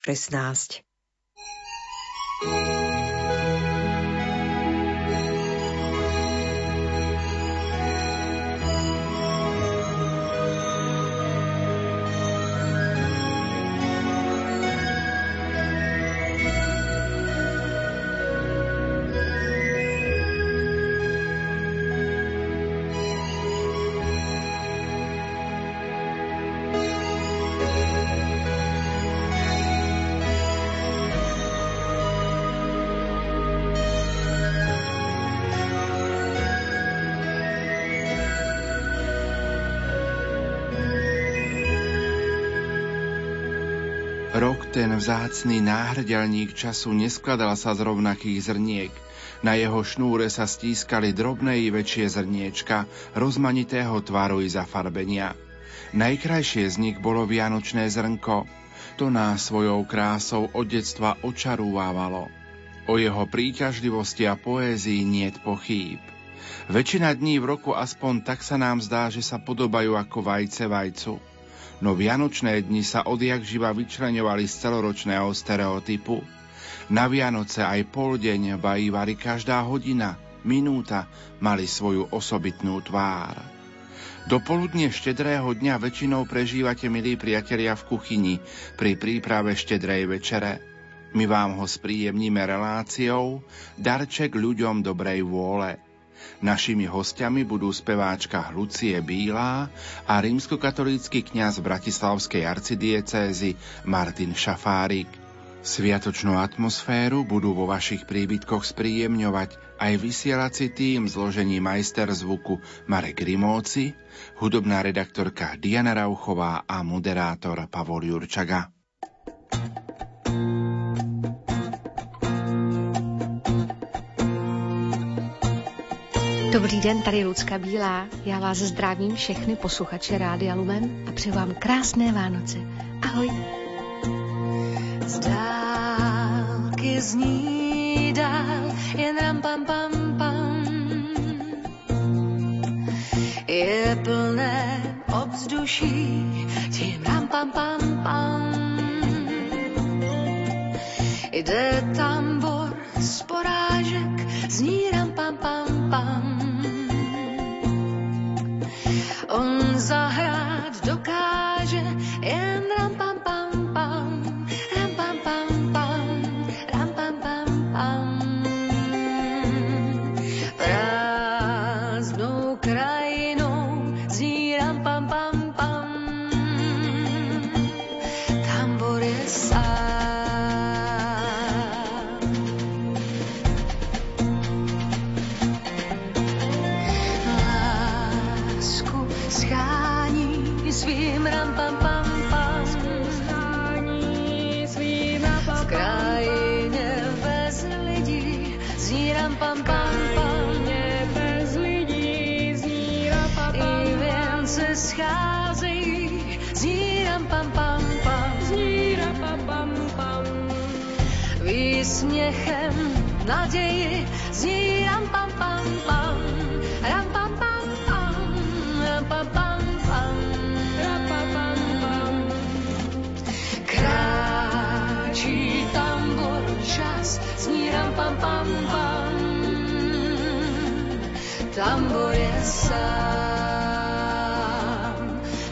16. Rok, ten vzácny náhrdelník času, neskladal sa z rovnakých zrniek. Na jeho šnúre sa stískali drobné i väčšie zrniečka rozmanitého tvaru i zafarbenia. Najkrajšie z nich bolo vianočné zrnko. To nás svojou krásou od detstva očarúvávalo. O jeho príťažlivosti a poézii niet pochýb. Väčšina dní v roku aspoň tak sa nám zdá, že sa podobajú ako vajce vajcu. No vianočné dni sa odjakživa vyčleňovali z celoročného stereotypu. Na Vianoce aj poldeň, ba i vari každá hodina, minúta mali svoju osobitnú tvár. Dopoludne štedrého dňa väčšinou prežívate, milí priatelia, v kuchyni pri príprave štedrej večere. My vám ho spríjemníme reláciou Darček ľuďom dobrej vôle. Našimi hostiami budú speváčka Lucie Bílá a rímskokatolícky kňaz bratislavskej arcidiecézy Martin Šafárik. Sviatočnú atmosféru budú vo vašich príbytkoch spríjemňovať aj vysielací tím zložení majster zvuku Marek Rimóci, hudobná redaktorka Diana Rauchová a moderátor Pavol Jurčaga. Dobrý den, tady je Lucka Bílá. Já vás zdravím všechny posluchače Rádia Lumen a přeju vám krásné Vánoce. Ahoj. Z dálky zní dál jen ram pam pam pam. Je plné obzduší tím ram pam pam pam. Jde tambor z porážek, zní ram pam pam pam. On zahrát dokáže jen ram pam pam pam, ram pam pam pam, ram pam pam pam. Prázdnou krajinou zní ram pam pam pam. Tambor je sám. Lásku schání svým ram pam pam pam. V krajině bez lidí zní ram pam pam pam. I věnce scházejí zní ram pam pam pam. Výsměchem naději zní ram pam pam pam, ram pam pam pam, ram pam pam pam, ram pam pam pam. Kráčí tambor čas zní ram pam pam pam. Tambor je sám,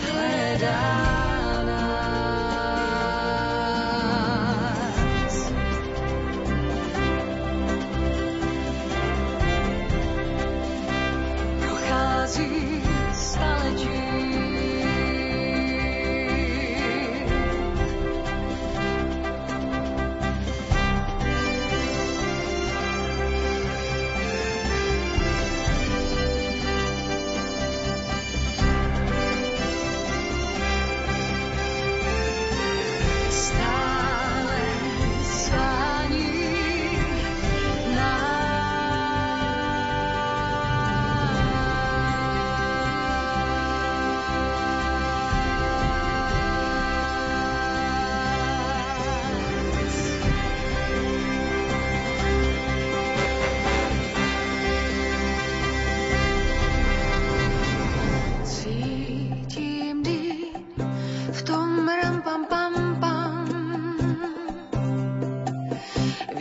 hledá nás. Prochází staletí,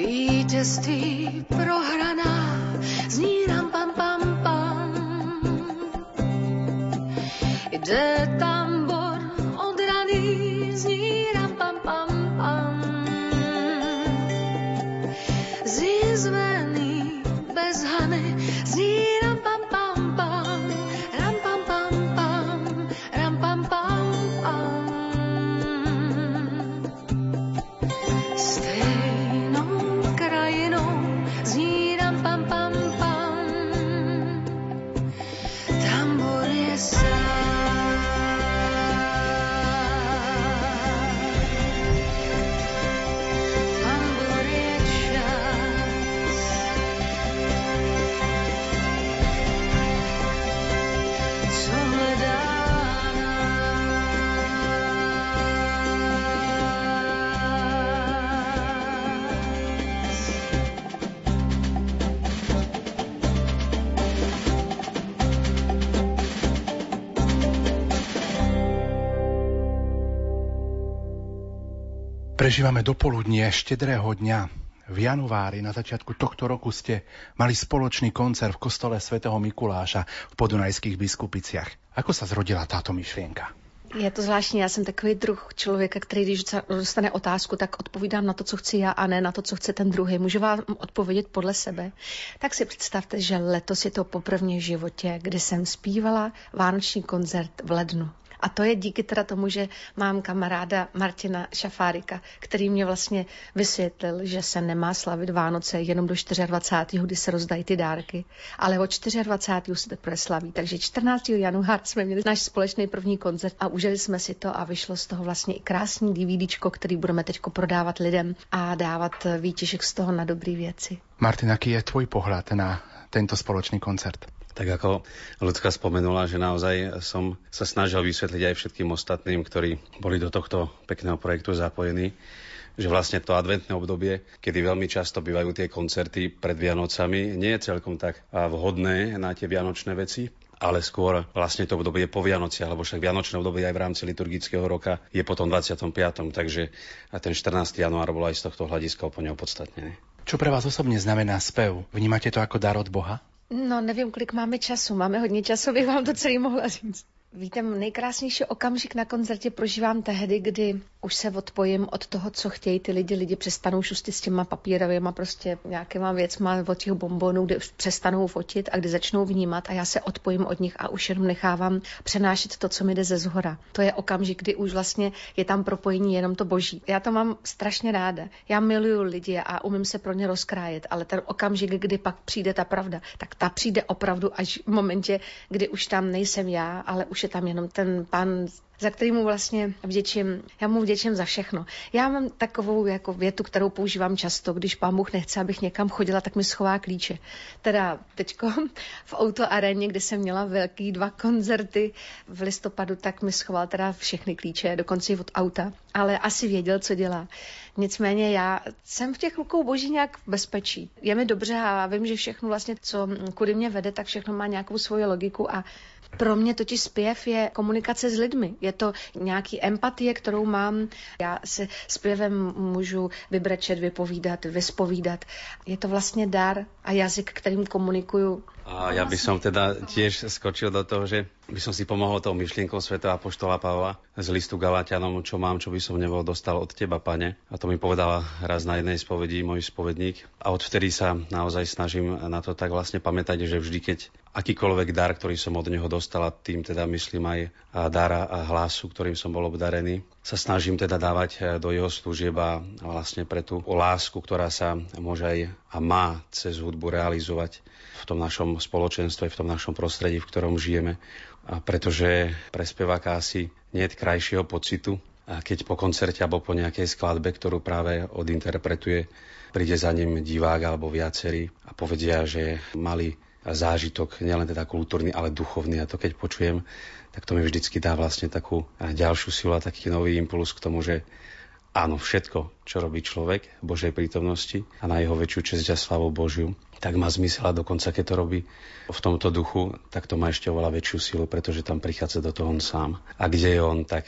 vítězství prohraná zní ram pam pam pam. Jde tambor od rany zní ram pam pam pam. Zizvený bez Hany zní ram pam pam pam. Ram pam pam pam. Ram pam pam pam. Stejnou krajinou zní ram pam pam pam. Tambor je sám. Prežívame dopoludnie štedrého dňa. V januári na začiatku tohto roku ste mali spoločný koncert v kostole svätého Mikuláša v Podunajských Biskupiciach. Ako sa zrodila táto myšlienka? Je to zvláštní, já jsem takový druh člověka, který když dostane otázku, tak odpovídám na to, co chci já a ne na to, co chce ten druhý. Můžu vám odpovědět podle sebe? Tak si představte, že letos je to poprvé v životě, kdy jsem zpívala vánoční koncert v lednu. A to je díky teda tomu, že mám kamaráda Martina Šafárika, který mě vlastně vysvětlil, že se nemá slavit Vánoce jenom do 24., kdy se rozdají ty dárky, ale od 24. se teprve slaví. Takže 14. januára jsme měli náš společný první koncert a užili jsme si to a vyšlo z toho vlastně i krásný DVDčko, který budeme teď prodávat lidem a dávat výtěžek z toho na dobrý věci. Martin, aký je tvůj pohled na tento společný koncert? Tak ako Lucka spomenula, že naozaj som sa snažil vysvetliť aj všetkým ostatným, ktorí boli do tohto pekného projektu zapojení, že vlastne to adventné obdobie, kedy veľmi často bývajú tie koncerty pred Vianocami, nie je celkom tak vhodné na tie vianočné veci, ale skôr vlastne to obdobie po Vianoci, alebo však vianočné obdobie aj v rámci liturgického roka je potom 25. Takže a ten 14. január bol aj z tohto hľadiska úplne opodstatnený. Čo pre vás osobne znamená spev? Vnímate to ako dar od Boha? No, nevím, kolik máme času. Máme hodně času, bych vám to celý mohla říct. Víte, nejkrásnější okamžik na koncertě prožívám tehdy, kdy už se odpojím od toho, co chtějí ty lidi. Lidi přestanou šustit s těma papírovýma prostě nějakýma věcma od těch bombonů, kdy přestanou fotit a kdy začnou vnímat a já se odpojím od nich a už jenom nechávám přenášet to, co mi jde ze zhora. To je okamžik, kdy už vlastně je tam propojení jenom to boží. Já to mám strašně ráda. Já miluju lidi a umím se pro ně rozkrájet, ale ten okamžik, kdy pak přijde ta pravda, tak ta přijde opravdu až v momentě, kdy už tam nejsem já, ale už je tam jenom ten pán, za který mu vlastně vděčím. Já mu vděčím za všechno. Já mám takovou jako větu, kterou používám často, když Pán Bůh nechce, abych někam chodila, tak mi schová klíče. Teda teďko v O2 Areně, kde jsem měla velký 2 koncerty v listopadu, tak mi schoval teda všechny klíče, dokonce i od auta, ale asi věděl, co dělá. Nicméně já jsem v těch rukou Boží nějak v bezpečí. Je mi dobře a vím, že všechno vlastně, co kudy mě vede, tak všechno má nějakou svoji logiku a pro mě totiž zpěv je komunikace s lidmi. Je to nějaký empatie, kterou mám. Já se zpěvem můžu vybrečet, vypovídat, vyspovídat. Je to vlastně dar a jazyk, kterým komunikuju. A ja by som teda tiež skočil do toho, že by som si pomohol tou myšlienkou svätého apoštola Pavla z listu Galatianom, čo mám, čo by som nebol dostal od teba, Pane. A to mi povedala raz na jednej spovedi môj spovedník. A odvtedy sa naozaj snažím na to tak vlastne pamätať, že vždy, keď akýkoľvek dar, ktorý som od neho dostal, a tým teda myslím aj dara a hlasu, ktorým som bol obdarený, sa snažím teda dávať do jeho služieb a vlastne pre tú lásku, ktorá sa môže aj a má cez hudbu realizovať v tom našom spoločenstve, v tom našom prostredí, v ktorom žijeme. A pretože pre speváka asi nie je krajšieho pocitu, a keď po koncerte alebo po nejakej skladbe, ktorú práve odinterpretuje, príde za ním divák alebo viacerí a povedia, že mali zážitok nielen teda kultúrny, ale duchovný. A to keď počujem, tak to mi vždycky dá vlastne takú ďalšiu silu a taký nový impuls k tomu, že áno, všetko, čo robí človek v Božej prítomnosti a na jeho väčšiu česť a slavu Božiu, tak má zmysel a dokonca, keď to robí v tomto duchu, tak to má ešte oveľa väčšiu silu, pretože tam prichádza do toho on sám. A kde je on, tak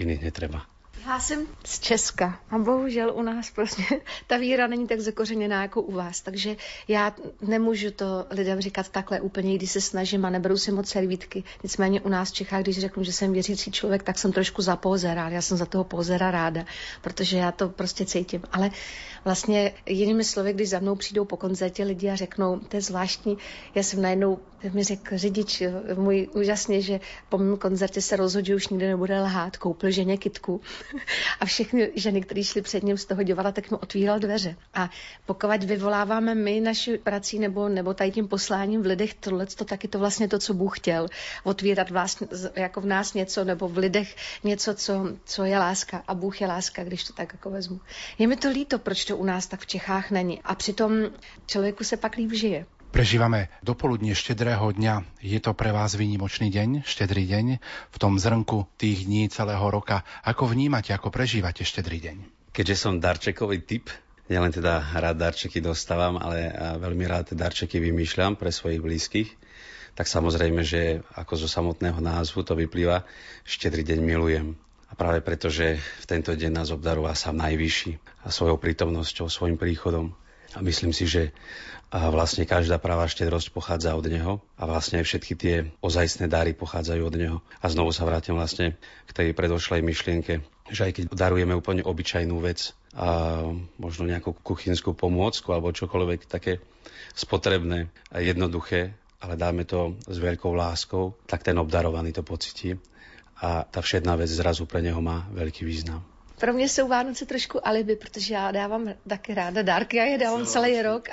iných netreba. Já jsem z Česka a bohužel u nás prostě ta víra není tak zakořeněná jako u vás, takže já nemůžu to lidem říkat takhle úplně, když se snažím a neberu si moc servítky. Nicméně u nás v Čechách, když řeknu, že jsem věřící člověk, tak jsem trošku za pózera, já jsem za toho pózera ráda, protože já to prostě cítím. Ale vlastně jinými slovy, když za mnou přijdou po koncertě lidi a řeknou, to je zvláštní, já jsem najednou, mi řekl řidič můj úžasně, že po mém koncertě se rozhodl, že už nikdy nebude lhát, koupil ženě kytku. A všechny ženy, které šli před ním z toho divadla, tak mu otvíral dveře. A pokud vyvoláváme my naši prací nebo tady tím posláním v lidech tohleto, tak je to vlastně to, co Bůh chtěl. Otvírat vás, jako v nás něco, nebo v lidech něco, co je láska. A Bůh je láska, když to tak jako vezmu. Je mi to líto, proč to u nás tak v Čechách není. A přitom člověku se pak líp žije. Prežívame dopoludne štedrého dňa. Je to pre vás výnimočný deň, štedrý deň, v tom zrnku tých dní celého roka. Ako vnímate, ako prežívate štedrý deň? Keďže som darčekový typ, ja len teda rád darčeky dostávam, ale veľmi rád darčeky vymýšľam pre svojich blízkych, tak samozrejme, že ako zo samotného názvu to vyplýva, štedrý deň milujem. A práve preto, že v tento deň nás obdarúva sám najvyšší a svojou prítomnosťou, svojim príchodom. A myslím si, že vlastne každá pravá štedrosť pochádza od neho a vlastne všetky tie ozajstné dary pochádzajú od neho. A znovu sa vrátim vlastne k tej predošlej myšlienke, že aj keď darujeme úplne obyčajnú vec a možno nejakú kuchynskú pomôcku alebo čokoľvek také spotrebné a jednoduché, ale dáme to s veľkou láskou, tak ten obdarovaný to pocití a tá všetná vec zrazu pre neho má veľký význam. Pro mě jsou Vánoce trošku alibi, protože já dávám taky ráda dárky, já je dávám celý rok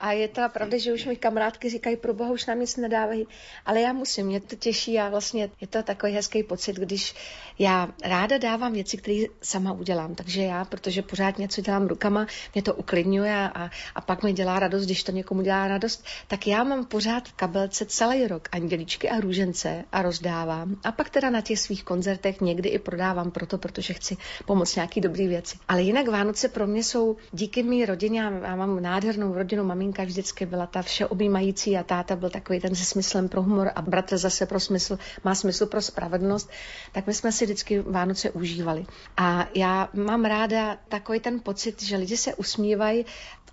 a je to pravda, že už mi kamarádky říkají, pro boha, už nám nic nedávají, ale já musím, mě to těší a vlastně je to takový hezký pocit, když já ráda dávám věci, které sama udělám, takže já, protože pořád něco dělám rukama, mě to uklidňuje a pak mi dělá radost, když to někomu dělá radost, tak já mám pořád v kabelce celý rok andělíčky a růžence a rozdávám a pak teda na těch svých koncertech někdy i prodávám proto, protože chci pomoct nějaký dobrý věci. Ale jinak Vánoce pro mě jsou díky mý rodině, já mám nádhernou rodinu, maminka vždycky byla ta všeobjímající a táta byl takový ten se smyslem pro humor a bratr zase pro smysl, má smysl pro spravedlnost, tak my jsme si vždycky Vánoce užívali. A já mám ráda takový ten pocit, že lidi se usmívají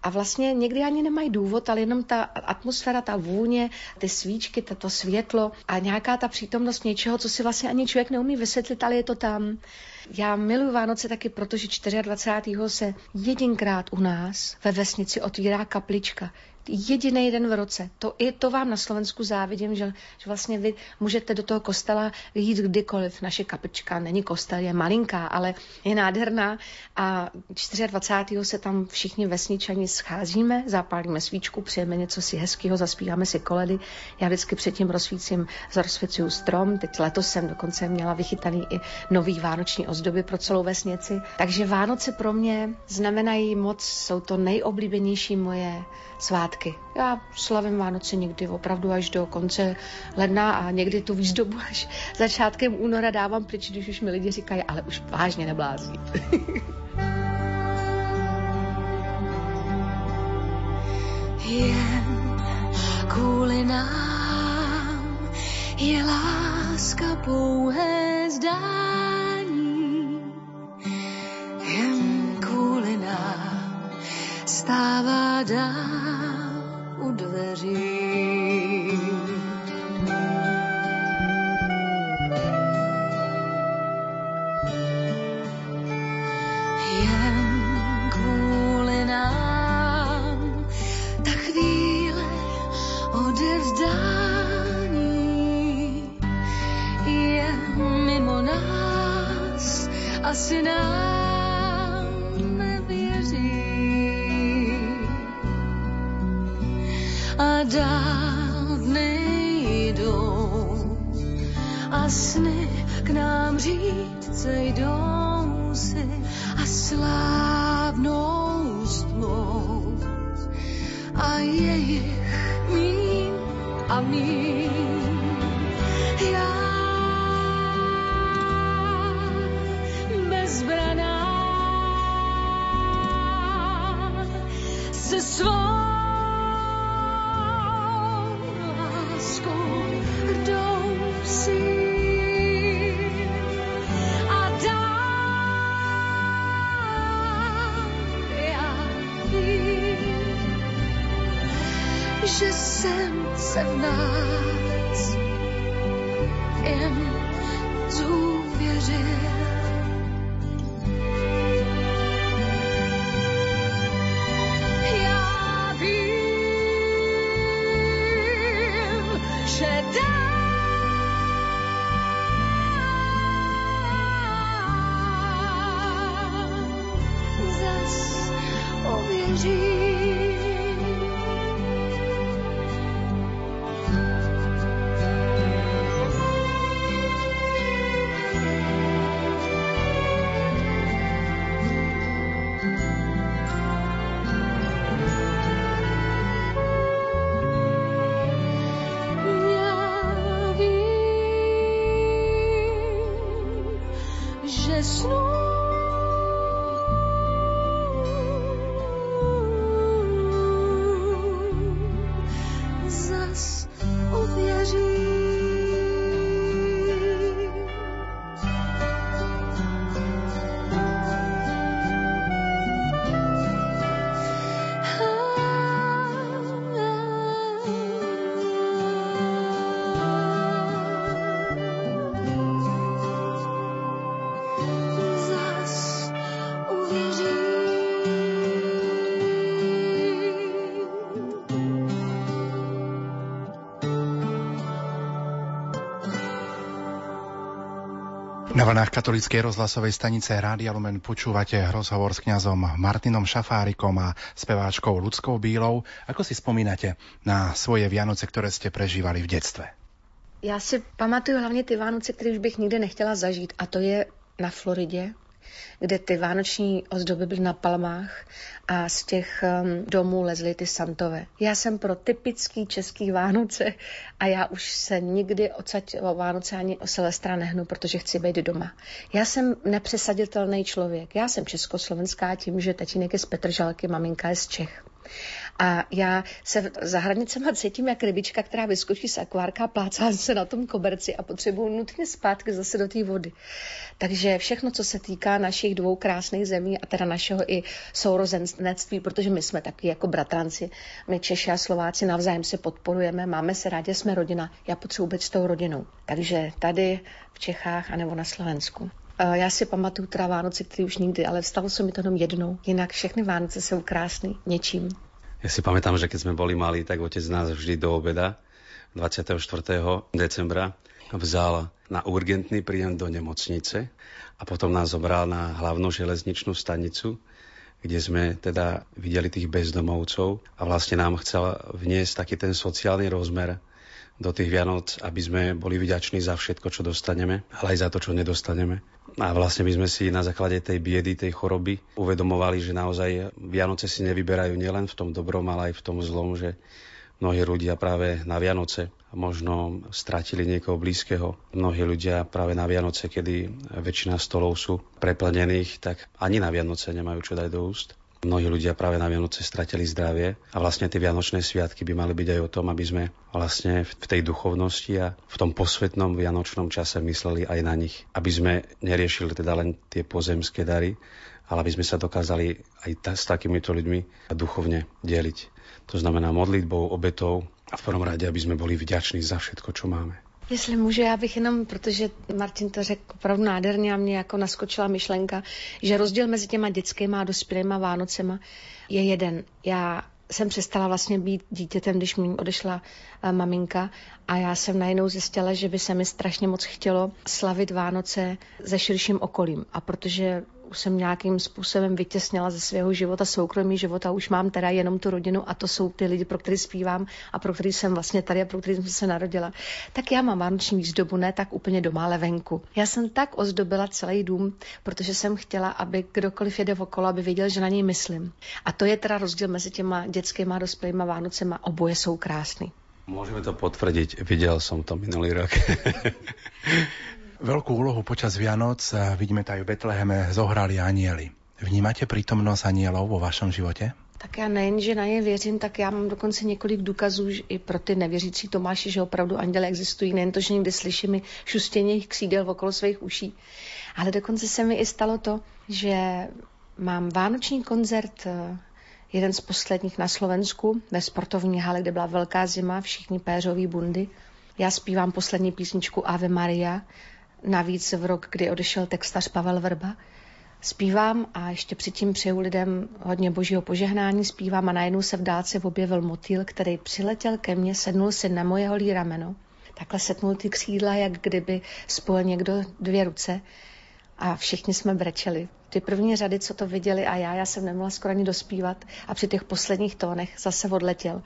a vlastně někdy ani nemají důvod, ale jenom ta atmosféra, ta vůně, ty svíčky, to světlo a nějaká ta přítomnost něčeho, co si vlastně ani člověk neumí vysvětlit, ale je to tam. Já miluji Vánoce taky, protože 24. se jedinkrát u nás ve vesnici otvírá kaplička. Jediný den v roce. To vám na Slovensku závidím, že vlastně vy můžete do toho kostela jít kdykoliv. Naše kaplička není kostel, je malinká, ale je nádherná a 24. se tam všichni vesničani scházíme, zapálíme svíčku, přijeme něco si hezkého, zaspíváme si koledy. Já vždycky předtím rozsvícuju strom. Teď letos jsem dokonce měla vychytaný i nový vánoční ozdoby pro celou vesnici. Takže Vánoce pro mě znamenají moc, jsou to nejoblíbenější moje svátky. Já slavím Vánoce někdy opravdu až do konce ledna a někdy tu výzdobu až začátkem února dávám pryč, když už mi lidi říkají, ale už vážně neblázní. Jen kvůli nám je láska pouhé zdání. Jen kvůli nám stává dám u dveří. Jen kvůli nám ta chvíle odevzdání je mimo nás, asi nám nevěří. A dál nejdou a sny k nám říct sejdou si a slávnou stmou a jejich mín a mín. Já bezbraná se svou don't see I die. že jsem se v nás jen důvěřil. Já vím, že dám zas ověřím. Na vlnách katolíckej rozhlasovej stanice Rádia Lumen počúvate rozhovor s kňazom Martinom Šafárikom a speváčkou Luckou Bílou. Ako si spomínate na svoje Vianoce, ktoré ste prežívali v detstve? Ja si pamatuju hlavne ty Vánoce, ktoré už bych nikdy nechtěla zažít. A to je na Floridě, kde ty vánoční ozdoby byly na palmách a z těch domů lezly ty santové. Já jsem pro typický český Vánoce a já už se nikdy o Vánoce ani o Silvestra nehnu, protože chci být doma. Já jsem nepřesaditelný člověk. Já jsem československá tím, že tatínek je z Petržalky, maminka je z Čech. A já se za hranicema cítím jak rybička, která vyskočí z akvárka, plácá se na tom koberci a potřebuju nutně zpátky zase do té vody. Takže všechno, co se týká našich dvou krásných zemí a teda našeho i sourozenectví, protože my jsme taky jako bratranci, my Češi a Slováci navzájem se podporujeme, máme se rádi, jsme rodina, já potřebuji být s tou rodinou. Takže tady v Čechách anebo na Slovensku. Já si pamatuju teda Vánoce, který už nikdy, ale stalo se mi to jenom jednou. Jinak všechny Vánoce jsou krásné něčím. Ja si pamätám, že keď sme boli mali, tak otec nás vždy do obeda 24. decembra vzal na urgentný príjem do nemocnice a potom nás zobral na hlavnú železničnú stanicu, kde sme teda videli tých bezdomovcov a vlastne nám chcel vniesť taký ten sociálny rozmer do tých Vianoc, aby sme boli vďační za všetko, čo dostaneme, ale aj za to, čo nedostaneme. A vlastne my sme si na základe tej biedy, tej choroby uvedomovali, že naozaj Vianoce si nevyberajú nielen v tom dobrom, ale aj v tom zlom, že mnohí ľudia práve na Vianoce možno stratili niekoho blízkeho. Mnohí ľudia práve na Vianoce, kedy väčšina stolov sú preplnených, tak ani na Vianoce nemajú čo dať do úst. Mnohí ľudia práve na Vianoce stratili zdravie a vlastne tie vianočné sviatky by mali byť aj o tom, aby sme vlastne v tej duchovnosti a v tom posvetnom vianočnom čase mysleli aj na nich. Aby sme neriešili teda len tie pozemské dary, ale aby sme sa dokázali aj s takýmito ľuďmi duchovne deliť. To znamená modlitbou, obetou a v prvom rade, aby sme boli vďační za všetko, čo máme. Jestli můžu, já bych jenom, protože Martin to řekl opravdu nádherně a mě jako naskočila myšlenka, že rozdíl mezi těma dětskýma a dospělýma Vánocema je jeden. Já jsem přestala vlastně být dítětem, když mi odešla maminka a já jsem najednou zjistila, že by se mi strašně moc chtělo slavit Vánoce se širším okolím. A protože už jsem nějakým způsobem vytěsnila ze svého života, soukromý života, už mám teda jenom tu rodinu a to jsou ty lidi, pro který zpívám a pro který jsem vlastně tady a pro který jsem se narodila. Tak já mám vánoční výzdobu, ne tak úplně doma, ale venku. Já jsem tak ozdobila celý dům, protože jsem chtěla, aby kdokoliv jede okolo, aby věděl, že na něj myslím. A to je teda rozdíl mezi těma dětskýma a dospělýma Vánocema. Oboje jsou krásný. Můžeme to potvrdiť, viděl jsem to minulý rok. Veľkú úlohu počas Vianoc, vidíme to aj v Betleheme, zohrali anjeli. Vnímate prítomnosť anjelov vo vašom živote? Tak já nejen, že na ně věřím, tak já mám dokonce několik důkazů i pro ty nevěřící Tomáši, že opravdu anděle existují. Nejen to, že někde slyším šustění křídel okolo svých uší. Ale dokonce se mi i stalo to, že mám vánoční koncert jeden z posledních na Slovensku ve sportovní hale, kde byla velká zima, všichni péřový bundy. Já zpívám poslední písničku Ave Maria, navíc v rok, kdy odešel textař Pavel Vrba. Zpívám a ještě předtím přeju lidem hodně božího požehnání, zpívám a najednou se v dálce objevil motýl, který přiletěl ke mně, sednul si na moje holí rameno. Takhle setnul ty křídla, jak kdyby spojil někdo dvě ruce a všichni jsme brečeli. Ty první řady, co to viděli a já jsem nemohla skoro ani dospívat a při těch posledních tónech zase odletěl.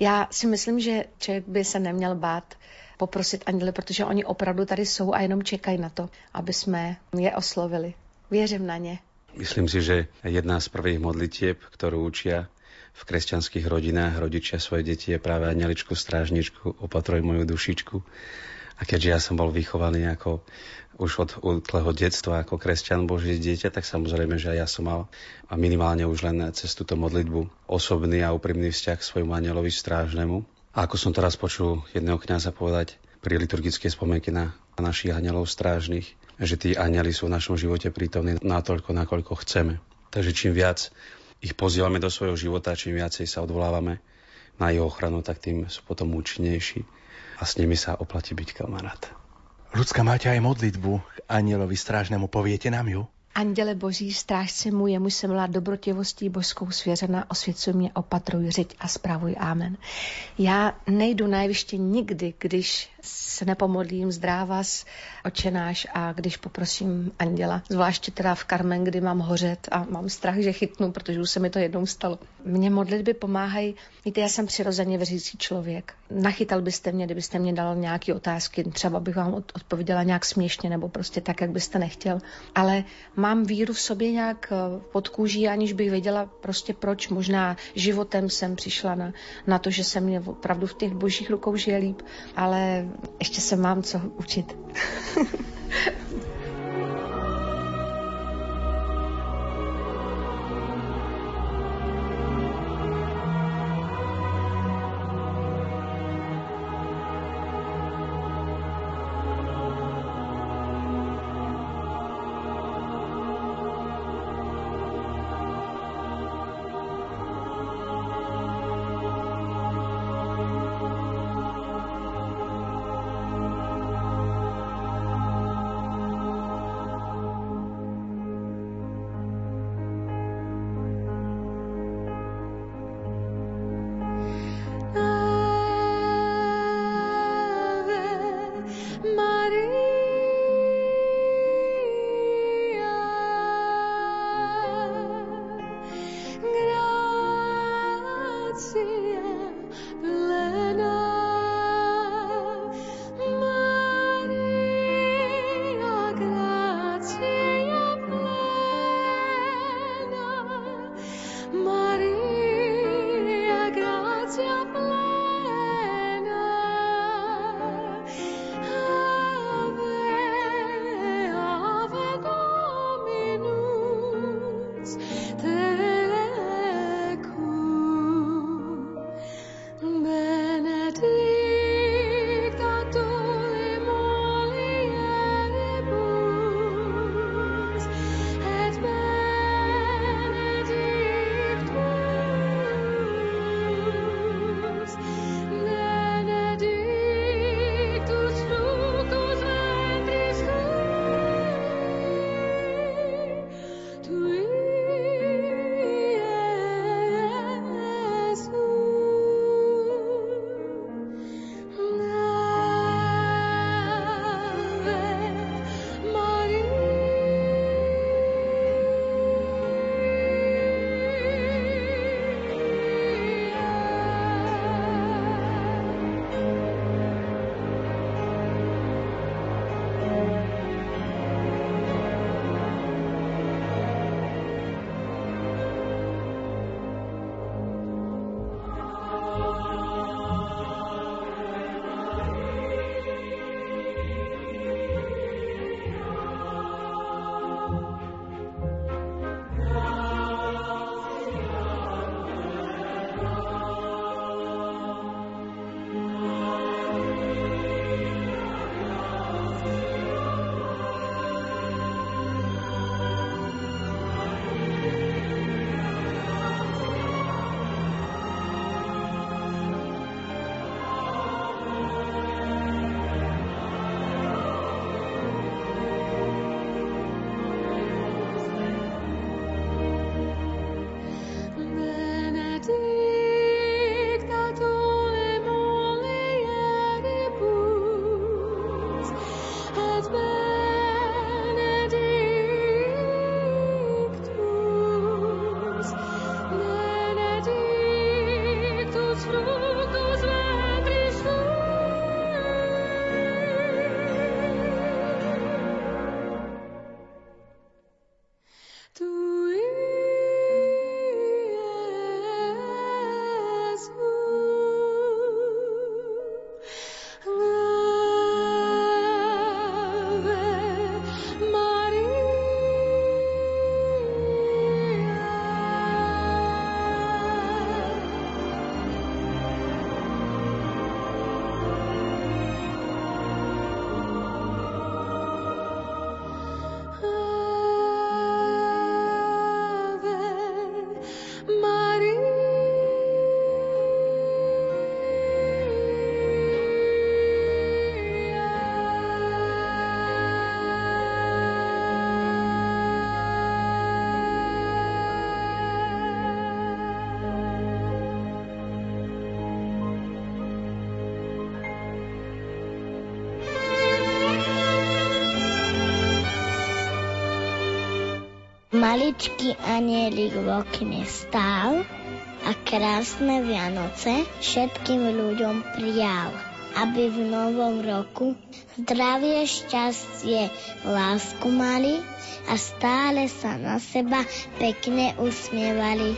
Já si myslím, že člověk by se neměl bát poprosit anděle, protože oni opravdu tady jsou a jenom čekají na to, aby jsme je oslovili. Věřím na ně. Myslím si, že jedna z prvých modlitieb, ktorú učia v kresťanských rodinách rodičia svoje deti, je práve anjeličku, strážničku, opatruj moju dušičku. A keďže ja som bol vychovaný ako už od útleho detstva ako kresťan Božie dieťa, tak samozrejme, že aj ja som mal a minimálne už len cez túto modlitbu osobný a úprimný vzťah k svojmu anjelovi strážnemu. A ako som teraz počul jedného kňaza povedať pri liturgickej spomienke na našich anjelov strážnych, že tí anjeli sú v našom živote prítomní natoľko, nakoľko chceme. Takže čím viac ich pozývame do svojho života, čím viacej sa odvolávame na jeho ochranu, tak tým sú potom účinnejší a s nimi sa oplatí byť kamarát. Ľudská, máte aj modlitbu k anjelovi strážnemu, poviete nám ju? Anděle boží, strážce mu, jemu jsem byla dobrotivostí božskou svěřena, osvěcuj mě, opatruj, řiď a spravuj, amen. Já nejdu na jeviště nikdy, když se nepomodlím zdrávas, očenáš a když poprosím anděla. Zvláště teda v Carmen, kdy mám hořet a mám strach, že chytnu, protože už se mi to jednou stalo. Mně modlitby pomáhají, víte, já jsem přirozeně věřící člověk. Nachytal byste mě, kdybyste mě dal nějaké otázky, třeba bych vám odpověděla nějak směšně nebo prostě tak, jak byste nechtěl, ale mám víru v sobě nějak pod kůží, aniž bych věděla prostě proč. Možná životem jsem přišla na to, že se mě opravdu v těch božích rukou žije líp, ale ještě se mám co učit. Maličký anielik v okne stál a krásne Vianoce všetkým ľuďom prijal, aby v novom roku zdravie, šťastie, lásku mali a stále sa na seba pekne usmievali.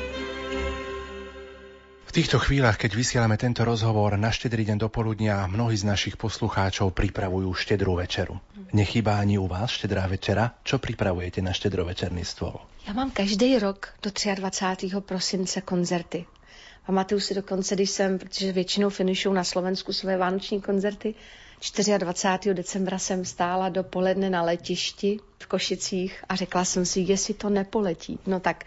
V týchto chvíľach, keď vysielame tento rozhovor na štedrý deň dopoludnia, mnohí z našich poslucháčov pripravujú štedrú večeru. Nechýba ani u vás štedrá večera? Čo pripravujete na štedrovečerný stôl? Já mám každý rok do 23. prosince koncerty. Pamatuju si dokonce, když jsem, protože většinou finišuju na Slovensku své vánoční koncerty, 24. decembra jsem stála dopoledne na letišti v Košicích a řekla jsem si, jestli to nepoletí. No tak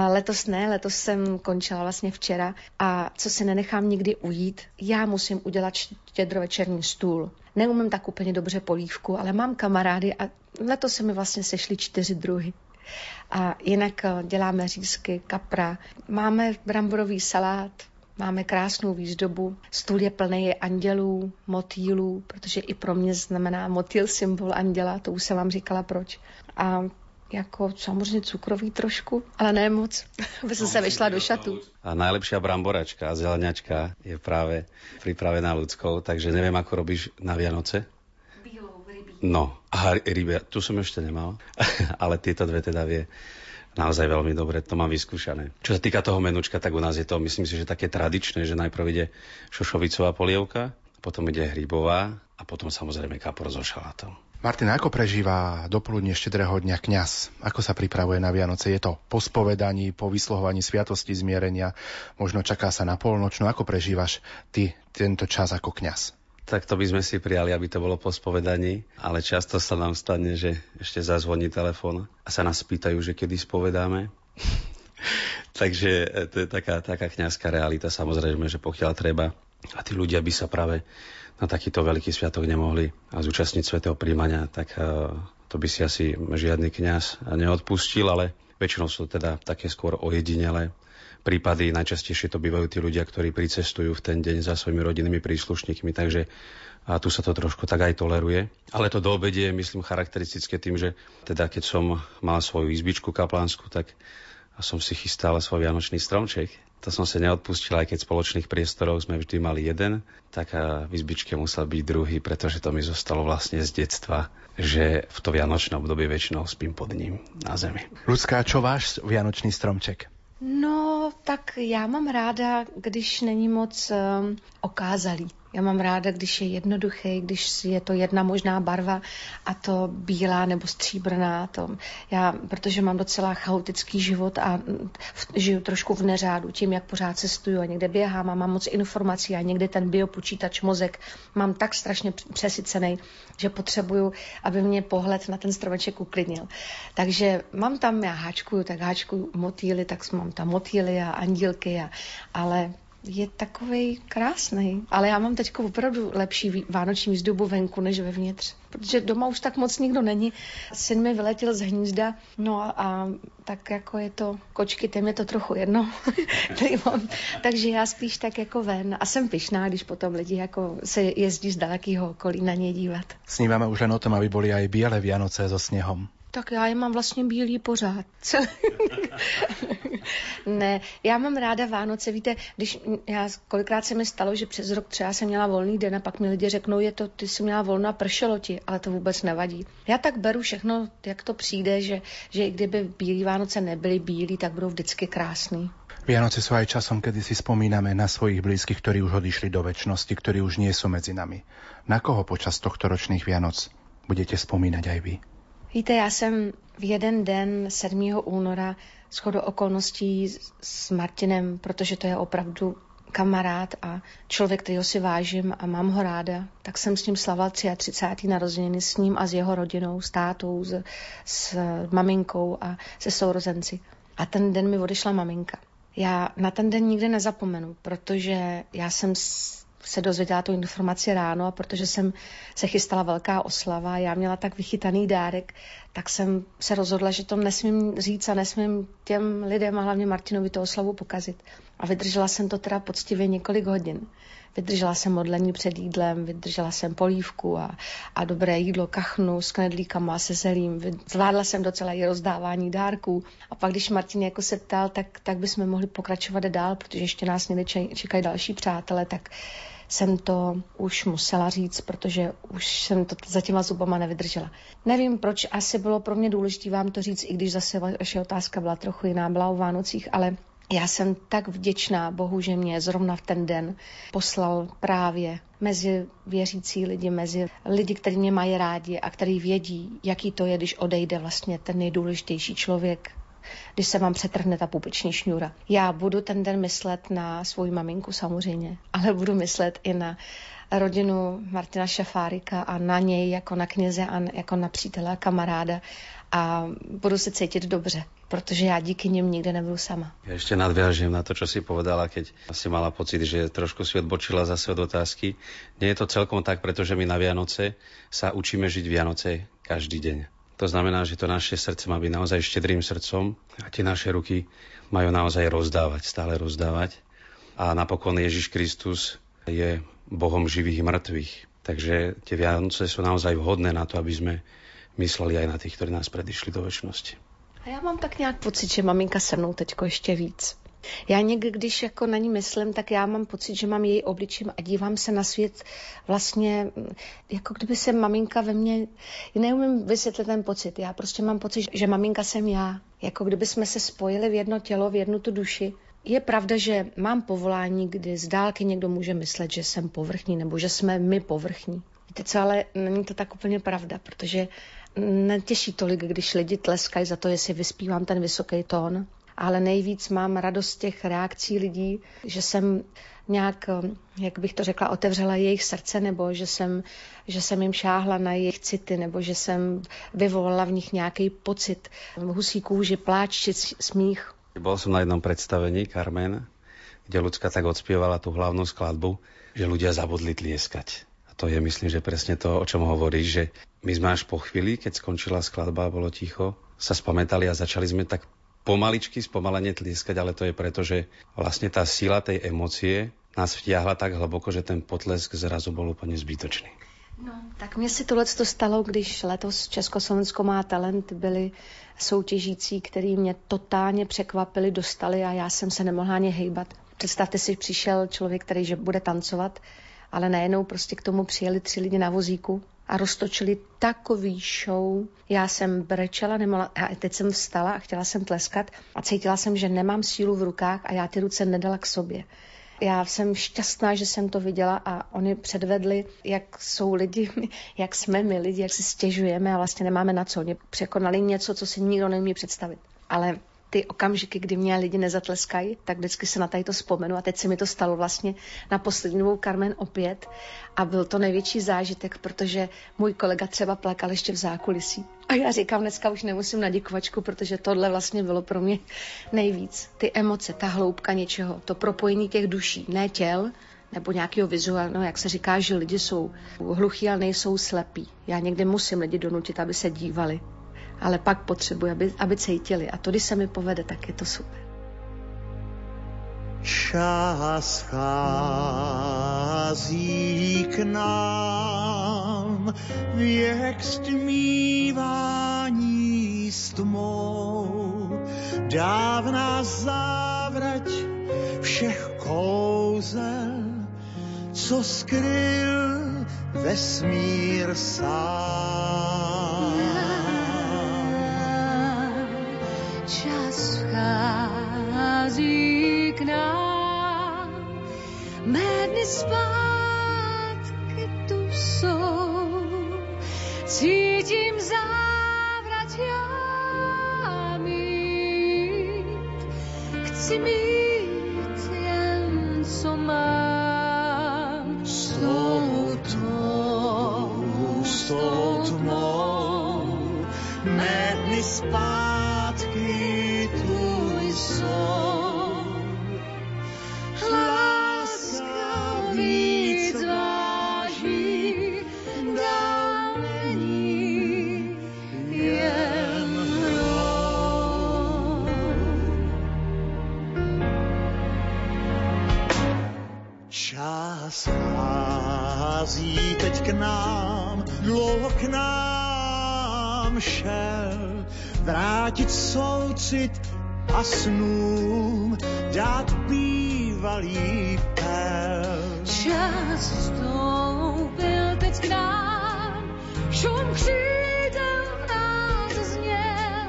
letos ne, letos jsem končila vlastně včera a co se nenechám nikdy ujít, já musím udělat štědrovečerní stůl. Neumím tak úplně dobře polívku, ale mám kamarády a letos se mi vlastně sešly 4 druhy. A jinak děláme řízky, kapra, máme bramborový salát, máme krásnou výzdobu, stůl je plný andělů, motýlů, protože i pro mě znamená motýl symbol anděla, to už jsem vám říkala proč. A jako samozřejmě cukrový trošku, ale ne moc, aby jsem se vyšla do šatu. A najlepšia bramboračka a zelňačka je právě připravená Luckou, takže nevím, ako robíš na Vianoce. No, a ryby, tu som ešte nemal, ale tieto dve teda vie naozaj veľmi dobre, to mám vyskúšané. Čo sa týka toho menučka, tak u nás je to, myslím si, že také tradičné, že najprv ide šošovicová polievka, potom ide hrybová a potom samozrejme kapor so šalátom. Martin, ako prežíva dopoludne štedrého dňa kňaz? Ako sa pripravuje na Vianoce? Je to po spovedaní, po vysluhovaní sviatosti zmierenia, možno čaká sa na polnočnú. Ako prežívaš ty tento čas ako kňaz? Tak to by sme si prijali, aby to bolo po spovedaní, ale často sa nám stane, že ešte zazvoní telefón a sa nás pýtajú, že kedy spovedáme. Takže to je taká kňazská realita, samozrejme, že pokiaľ treba. A tí ľudia by sa práve na takýto veľký sviatok nemohli zúčastniť svätého prijímania, tak to by si asi žiadny kňaz neodpustil, ale väčšinou sú teda také skôr ojedinelé prípady. Najčastejšie to bývajú tí ľudia, ktorí pricestujú v ten deň za svojimi rodinnými príslušníkmi, takže a tu sa to trošku tak aj toleruje. Ale to doobedie je, myslím, charakteristické tým, že teda keď som mal svoju izbičku kaplánsku, tak som si chystal svoj vianočný stromček. To som sa neodpustil, aj keď spoločných priestorov sme vždy mali jeden, tak v izbičke musel byť druhý, pretože to mi zostalo vlastne z detstva, že v to vianočné obdobie väčšinou spím pod ním na zemi. Lucka, čo váš vianočný stromček? No, tak já mám ráda, když není moc okázalý. Já mám ráda, když je jednoduchý, když je to jedna možná barva a to bílá nebo stříbrná. Já, protože mám docela chaotický život a žiju trošku v neřádu tím, jak pořád cestuju a někde běhám a mám moc informací a někde ten biopočítač mozek mám tak strašně přesycený, že potřebuju, aby mě pohled na ten stromeček uklidnil. Takže mám tam, já háčkuju motýly, tak mám tam motýly a andílky, ale... Je takovej krásnej, ale já mám teďko opravdu lepší vánoční výzdobu venku než vevnitř, protože doma už tak moc nikdo není. Syn mi vyletěl z hnízda, no a tak jako je to, kočky, tým je to trochu jedno, takže já spíš tak jako ven a jsem pyšná, když potom lidi jako se jezdí z dalekého okolí na ně dívat. Sníváme už len o tom, aby boli aj biele Vianoce so snehom. Tak já je mám vlastně bílý pořád. Ne, já mám ráda Vánoce. Víte, když kolikrát se mi stalo, že přes rok třeba jsem měla volný den a pak mi lidi řeknou, je to, ty jsi měla volno a pršelo ti, ale to vůbec nevadí. Já tak beru všechno, jak to přijde, že i kdyby bílý Vánoce nebyly bílí, tak budou vždycky krásný. Vianoce sú aj časom, kedy si spomíname na svojich blízkych, ktorí už odišli do večnosti, ktorí už nie sú medzi nami. Na koho počas tohtoročných Vianoc budete spomínať aj vy? Víte, já jsem v jeden den 7. února shodou okolností s Martinem, protože to je opravdu kamarád a člověk, kterýho si vážím a mám ho ráda, tak jsem s ním slavila 33. narozeniny s ním a s jeho rodinou, s tátou, s maminkou a se sourozenci. A ten den mi odešla maminka. Já na ten den nikdy nezapomenu, protože já jsem se dozvěděla tu informaci ráno a protože jsem se chystala velká oslava, já měla tak vychytaný dárek, tak jsem se rozhodla, že to nesmím říct a nesmím těm lidem a hlavně Martinovi tu oslavu pokazit. A vydržela jsem to teda poctivě několik hodin. Vydržela jsem modlení před jídlem, vydržela jsem polívku a dobré jídlo, kachnu s knedlíkama a se zelím. Zvládla jsem docela i rozdávání dárků. A pak, když Martin jako se ptal, tak bychom mohli pokračovat dál, protože ještě nás někde čekají další přátelé, tak jsem to už musela říct, protože už jsem to za těma zubama nevydržela. Nevím, proč asi bylo pro mě důležité vám to říct, i když zase vaše otázka byla trochu jiná, byla o Vánocích, ale já jsem tak vděčná Bohu, že mě zrovna v ten den poslal právě mezi věřící lidi, mezi lidi, kteří mě mají rádi a kteří vědí, jaký to je, když odejde vlastně ten nejdůležitější člověk, když se vám přetrhne ta pupiční šňůra. Já budu ten den myslet na svou maminku samozřejmě, ale budu myslet i na rodinu Martina Šafárika a na něj jako na kněze a jako na přítele a kamaráda a budu se cítit dobře, protože já díky něm nikde nebudu sama. Ja ešte nadviažím na to, čo si povedala, keď si mala pocit, že trošku si odbočila zase od otázky. Nie je to celkom tak, pretože my na Vianoce sa učíme žiť Vianoce každý deň. To znamená, že to naše srdce má byť naozaj štedrým srdcom a tie naše ruky majú naozaj rozdávať, stále rozdávať. A napokon Ježiš Kristus je Bohom živých i mŕtvych. Takže tie Vianoce sú naozaj vhodné na to, aby sme mysleli aj na tých, ktorí nás predišli do večnosti. A ja mám tak nejak pocit, že maminka se mnou teďko ešte víc. Já někdy, když jako na ní myslím, tak já mám pocit, že mám její obličím a dívám se na svět vlastně, jako kdyby se maminka ve mně, neumím vysvětlit ten pocit, já prostě mám pocit, že maminka jsem já, jako kdyby jsme se spojili v jedno tělo, v jednu tu duši. Je pravda, že mám povolání, kdy z dálky někdo může myslet, že jsem povrchní nebo že jsme my povrchní. Víte co, ale není to tak úplně pravda, protože netěší tolik, když lidi tleskají za to, jestli vyspívám ten vysoký tón. Ale nejvíc mám radost těch reakcí lidí, že jsem nějak, jak bych to řekla, otevřela jejich srdce, nebo že jsem jim šáhla na jejich city, nebo že jsem vyvolala v nich nějaký pocit husí kůži, pláč či smích. Bol som na jednom představení Carmen, kde Lucka tak odspievala tú hlavnú skladbu, že ľudia zabudli tlieskať. A to je, myslím, že presne to, o čom hovoríš, že my sme až po chvíli, keď skončila skladba a bolo ticho, sa spamätali a začali sme tak pomaličky, spomalene tlieskať, ale to je preto, že vlastne tá sila tej emócie nás vtiahla tak hlboko, že ten potlesk zrazu bol úplne zbytočný. No, tak mně se tohleto stalo, když letos Československo má talent, byli soutěžící, který mě totálně překvapili, dostali a já jsem se nemohla ani hejbat. Představte si, přišel člověk, který že bude tancovat, ale najednou prostě k tomu přijeli 3 lidi na vozíku a roztočili takový show. Já jsem brečela, nemohla, a teď jsem vstala a chtěla jsem tleskat a cítila jsem, že nemám sílu v rukách a já ty ruce nedala k sobě. Já jsem šťastná, že jsem to viděla a oni předvedli, jak jsou lidi, jak jsme my lidi, jak si stěžujeme a vlastně nemáme na co. Oni překonali něco, co si nikdo neumí představit. Ale ty okamžiky, kdy mě lidi nezatleskají, tak vždycky se na tady to vzpomenu a teď se mi to stalo vlastně na poslední novou Carmen opět a byl to největší zážitek, protože můj kolega třeba plakal ještě v zákulisí. A já říkám, dneska už nemusím na děkovačku, protože tohle vlastně bylo pro mě nejvíc. Ty emoce, ta hloubka něčeho, to propojení těch duší, ne těl, nebo nějakého vizuálního, no, jak se říká, že lidi jsou hluchí, ale nejsou slepí. Já někde musím lidi donutit, aby se dívali. Ale pak potřebuje, aby cítili. A to, když se mi povede, tak je to super. Čas chází k nám, věk stmívání. tmou. Dávná závrať všech kouzel, co skryl vesmír sám. Čas vchází k nám, mé dny zpátky tu jsou, cítím závrat já mít, chci mít jen co mám, s tou tmou, s tou tmou, mé dny zpátky tu jsou. Čas chází teď k nám, dlouho k nám šel, vrátit soucit a snům dát bývalý pel. Čas vstoupil teď k nám, šum křídel v nás zněl,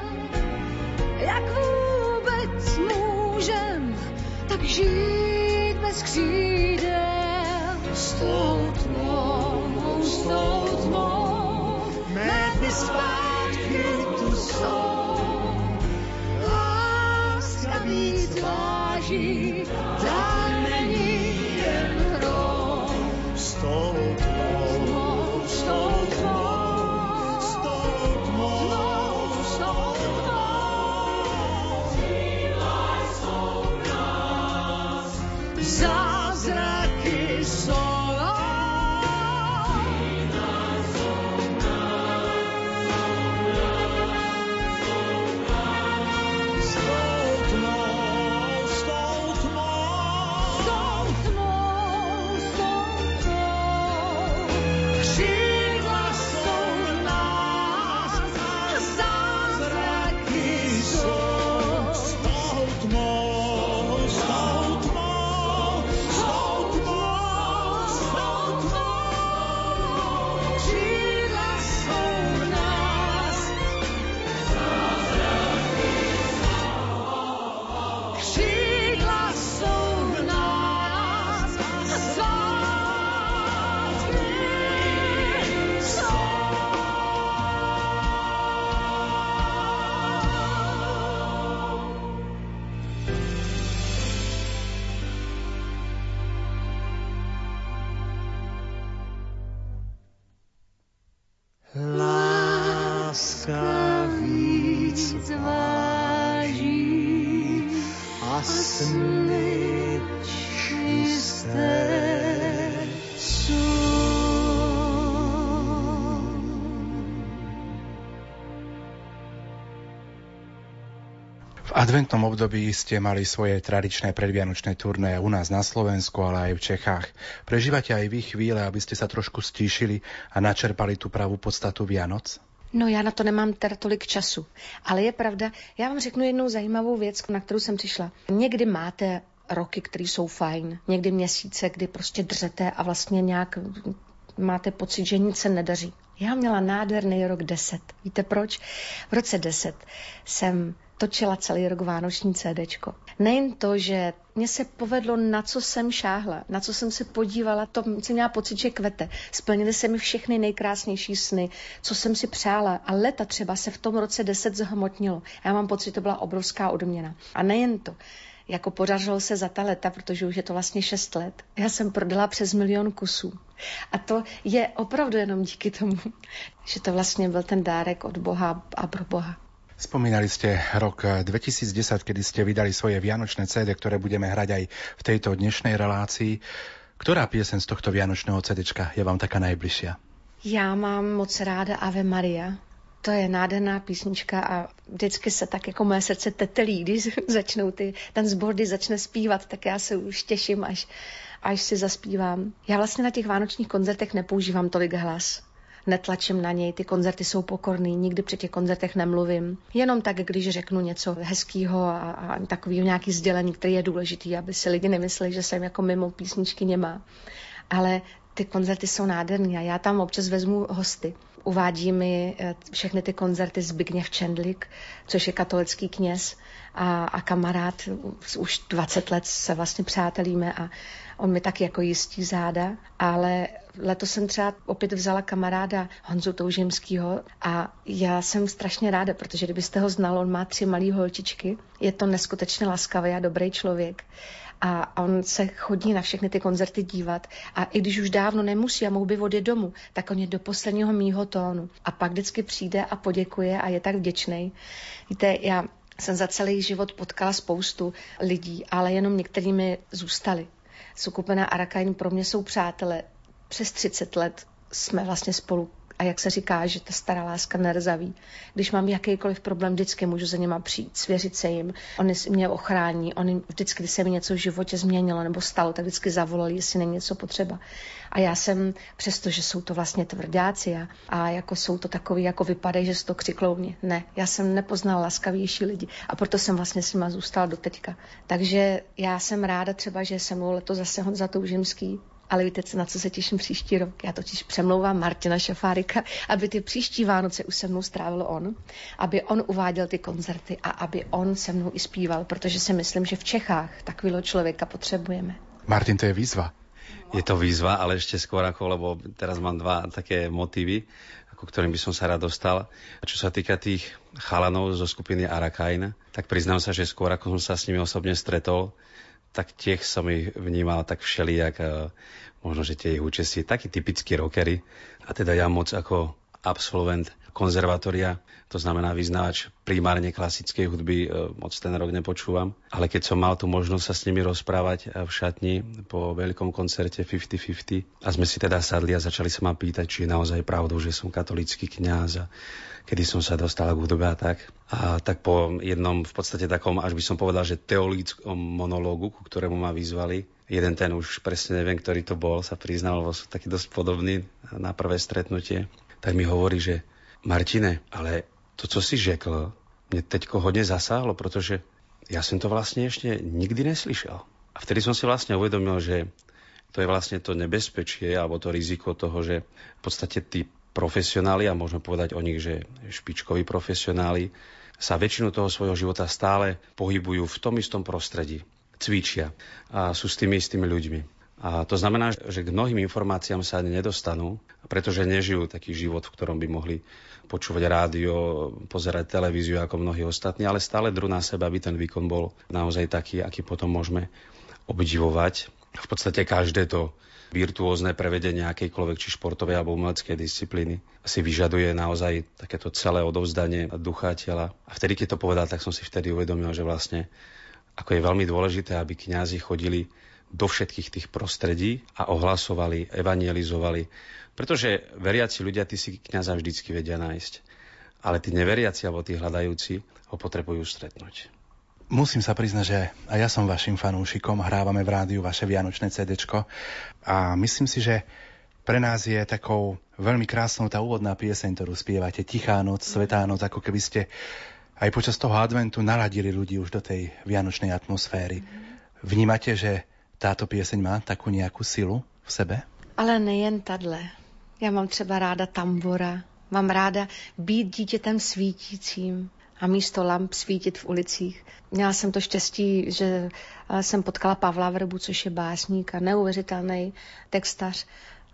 jak vůbec můžem tak žít bez křídel. S tou tmou, mé dny zpátky tu jsou. Láska víc váží, tam není jen hrou. S tou tmou, s tou tmou, s tou tmou, s tou tmou. Zázraky jsou s tou tmou, s tou tmou, s tou tmou, s tou tmou. Křídla jsou nás, zázraky jsou s tou tmou, s tou tmou. V adventnom období ste mali svoje tradičné predvianočné turné u nás na Slovensku, ale aj v Čechách. Prežívate aj vy chvíle, aby ste sa trošku stíšili a načerpali tú pravú podstatu Vianoc? No já na to nemám teda tolik času, ale je pravda, já vám řeknu jednu zajímavou věc, na kterou jsem přišla. Někdy máte roky, které jsou fajn, někdy měsíce, kdy prostě držete a vlastně nějak máte pocit, že nic se nedaří. Já měla nádherný rok 10. Víte proč? V roce 10 jsem točila celý rok vánoční CDčko. Nejen to, že mně se povedlo, na co jsem šáhla, na co jsem se podívala, to jsem měla pocit, že kvete. Splnily se mi všechny nejkrásnější sny, co jsem si přála. A léta třeba se v tom roce 10 zhmotnilo. Já mám pocit, že to byla obrovská odměna. A nejen to. Jako podařilo se za ta leta, protože už je to vlastně 6 let. Já jsem prodala přes 1 000 000 kusů. A to je opravdu jenom díky tomu, že to vlastně byl ten dárek od Boha a pro Boha. Spomínali ste rok 2010, kedy ste vydali svoje vianočné CD, ktoré budeme hrať aj v tejto dnešnej relácii. Ktorá pieseň z tohto vianočného CDčka je vám taká najbližšia? Já mám moc ráda Ave Maria. To je nádherná písnička a vždycky se tak jako moje srdce tetelí, když začnou ten zbor, když začne zpívat, tak já se už těším, až si zaspívám. Já vlastně na těch vánočních koncertech nepoužívám tolik hlas. netlačím na něj, ty koncerty jsou pokorný, nikdy při těch koncertech nemluvím. Jenom tak, když řeknu něco hezkýho a takový nějaký sdělení, který je důležitý, aby si lidi nemysleli, že jsem jako mimo písničky nemá. Ale ty koncerty jsou nádherný a já tam občas vezmu hosty. Uvádí mi všechny ty koncerty Zbigněv Čendlik, což je katolický kněz a kamarád, už 20 let se vlastně přátelíme a on mi taky jako jistí záda, ale letos jsem třeba opět vzala kamaráda Honzu Toužimskýho a já jsem strašně ráda, protože kdybyste ho znal, on má 3 malý holčičky, je to neskutečně laskavý a dobrý člověk. A on se chodí na všechny ty koncerty dívat a i když už dávno nemusí a mohl by odjet domů, tak on je do posledního mýho tónu a pak vždycky přijde a poděkuje a je tak vděčnej. Víte, já jsem za celý život potkala spoustu lidí, ale jenom některými mi zůstali. Skupina Arakain pro mě jsou přátelé. Přes 30 let jsme vlastně spolu a jak se říká, že ta stará láska nerzaví. Když mám jakýkoliv problém, vždycky můžu za něma přijít, svěřit se jim. Oni mě ochrání, oni vždycky, když se mi něco v životě změnilo nebo stalo, tak vždycky zavolali, jestli není něco potřeba. A já jsem, přestože jsou to vlastně tvrdáci a jako jsou to takový, jako vypadají, že se to křiklouni. Ne, já jsem nepoznala laskavější lidi a proto jsem vlastně s nima zůstala do teďka. Takže já jsem ráda třeba, že se mnou letos zase Honza Toužimský. Ale víte, na co se těším příští rok? Já totiž přemlouvám Martina Šafárika, aby ty příští Vánoce už se mnou strávil on, aby on uváděl ty koncerty a aby on se mnou i zpíval, protože si myslím, že v Čechách takového člověka potřebujeme. Martin, to je výzva. Je to výzva, ale ešte skôr ako, lebo teraz mám 2 také motívy, ku ktorým by som sa rád dostal. A čo sa týka tých chalanov zo skupiny Arakain, tak priznám sa, že skôr ako som sa s nimi osobne stretol, tak tiež som ich vnímal tak všelijak, možno, že tie ich účasti, takí typickí rockery. A teda ja moc ako absolvent konzervatória, to znamená vyznávač primárne klasickej hudby, moc ten rok nepočúvam. Ale keď som mal tú možnosť sa s nimi rozprávať v šatni po veľkom koncerte 50-50 a sme si teda sadli a začali sa ma pýtať, či je naozaj pravdou, že som katolícky kňaz a kedy som sa dostal k hudbe a tak. A tak po jednom v podstate takom, až by som povedal, že teologickom monológu, ku ktorému ma vyzvali, jeden ten už presne neviem, ktorý to bol, sa priznal, lebo sú taký dosť podobný na prvé stretnutie, tak mi hovorí, že Martine, ale to, co si řekl, mne teďko hodne zasáhlo, pretože ja som to vlastne ešte nikdy neslyšel. A vtedy som si vlastne uvedomil, že to je vlastne to nebezpečie alebo to riziko toho, že v podstate tí profesionáli, a možno povedať o nich, že špičkoví profesionáli, sa väčšinu toho svojho života stále pohybujú v tom istom prostredí. Cvičia a sú s tými istými ľuďmi. A to znamená, že k mnohým informáciám sa nedostanú, pretože nežijú taký život, v ktorom by mohli počúvať rádio, pozerať televíziu ako mnohí ostatní, ale stále drú na seba, aby ten výkon bol naozaj taký, aký potom môžeme obdivovať. V podstate každé to virtuózne prevedenie akejkoľvek či športovej alebo umeleckej disciplíny si vyžaduje naozaj takéto celé odovzdanie ducha a tela. A vtedy, keď to povedal, tak som si vtedy uvedomil, že vlastne ako je veľmi dôležité, aby kňazi chodili do všetkých tých prostredí a ohlasovali, evangelizovali. Pretože veriaci ľudia, tí si kňaza vždycky vedia nájsť. Ale tí neveriaci alebo tí hľadajúci ho potrebujú stretnúť. Musím sa priznať, že a ja som vašim fanúšikom, hrávame v rádiu vaše vianočné CDčko a myslím si, že pre nás je takou veľmi krásnou tá úvodná pieseň, ktorú spievate, Tichá noc, Svetá noc, ako keby ste aj počas toho adventu naladili ľudí už do tej vianočnej atmosféry. Vnímate, že táto pieseň má takú nejakú silu v sebe? Ale nejen tadle. Ja mám třeba ráda tambora. Mám ráda být dítětem svítícím a místo lamp svítit v ulicích. Měla jsem to štěstí, že jsem potkala Pavla Vrbu, což je básník a neuvěřitelný textař.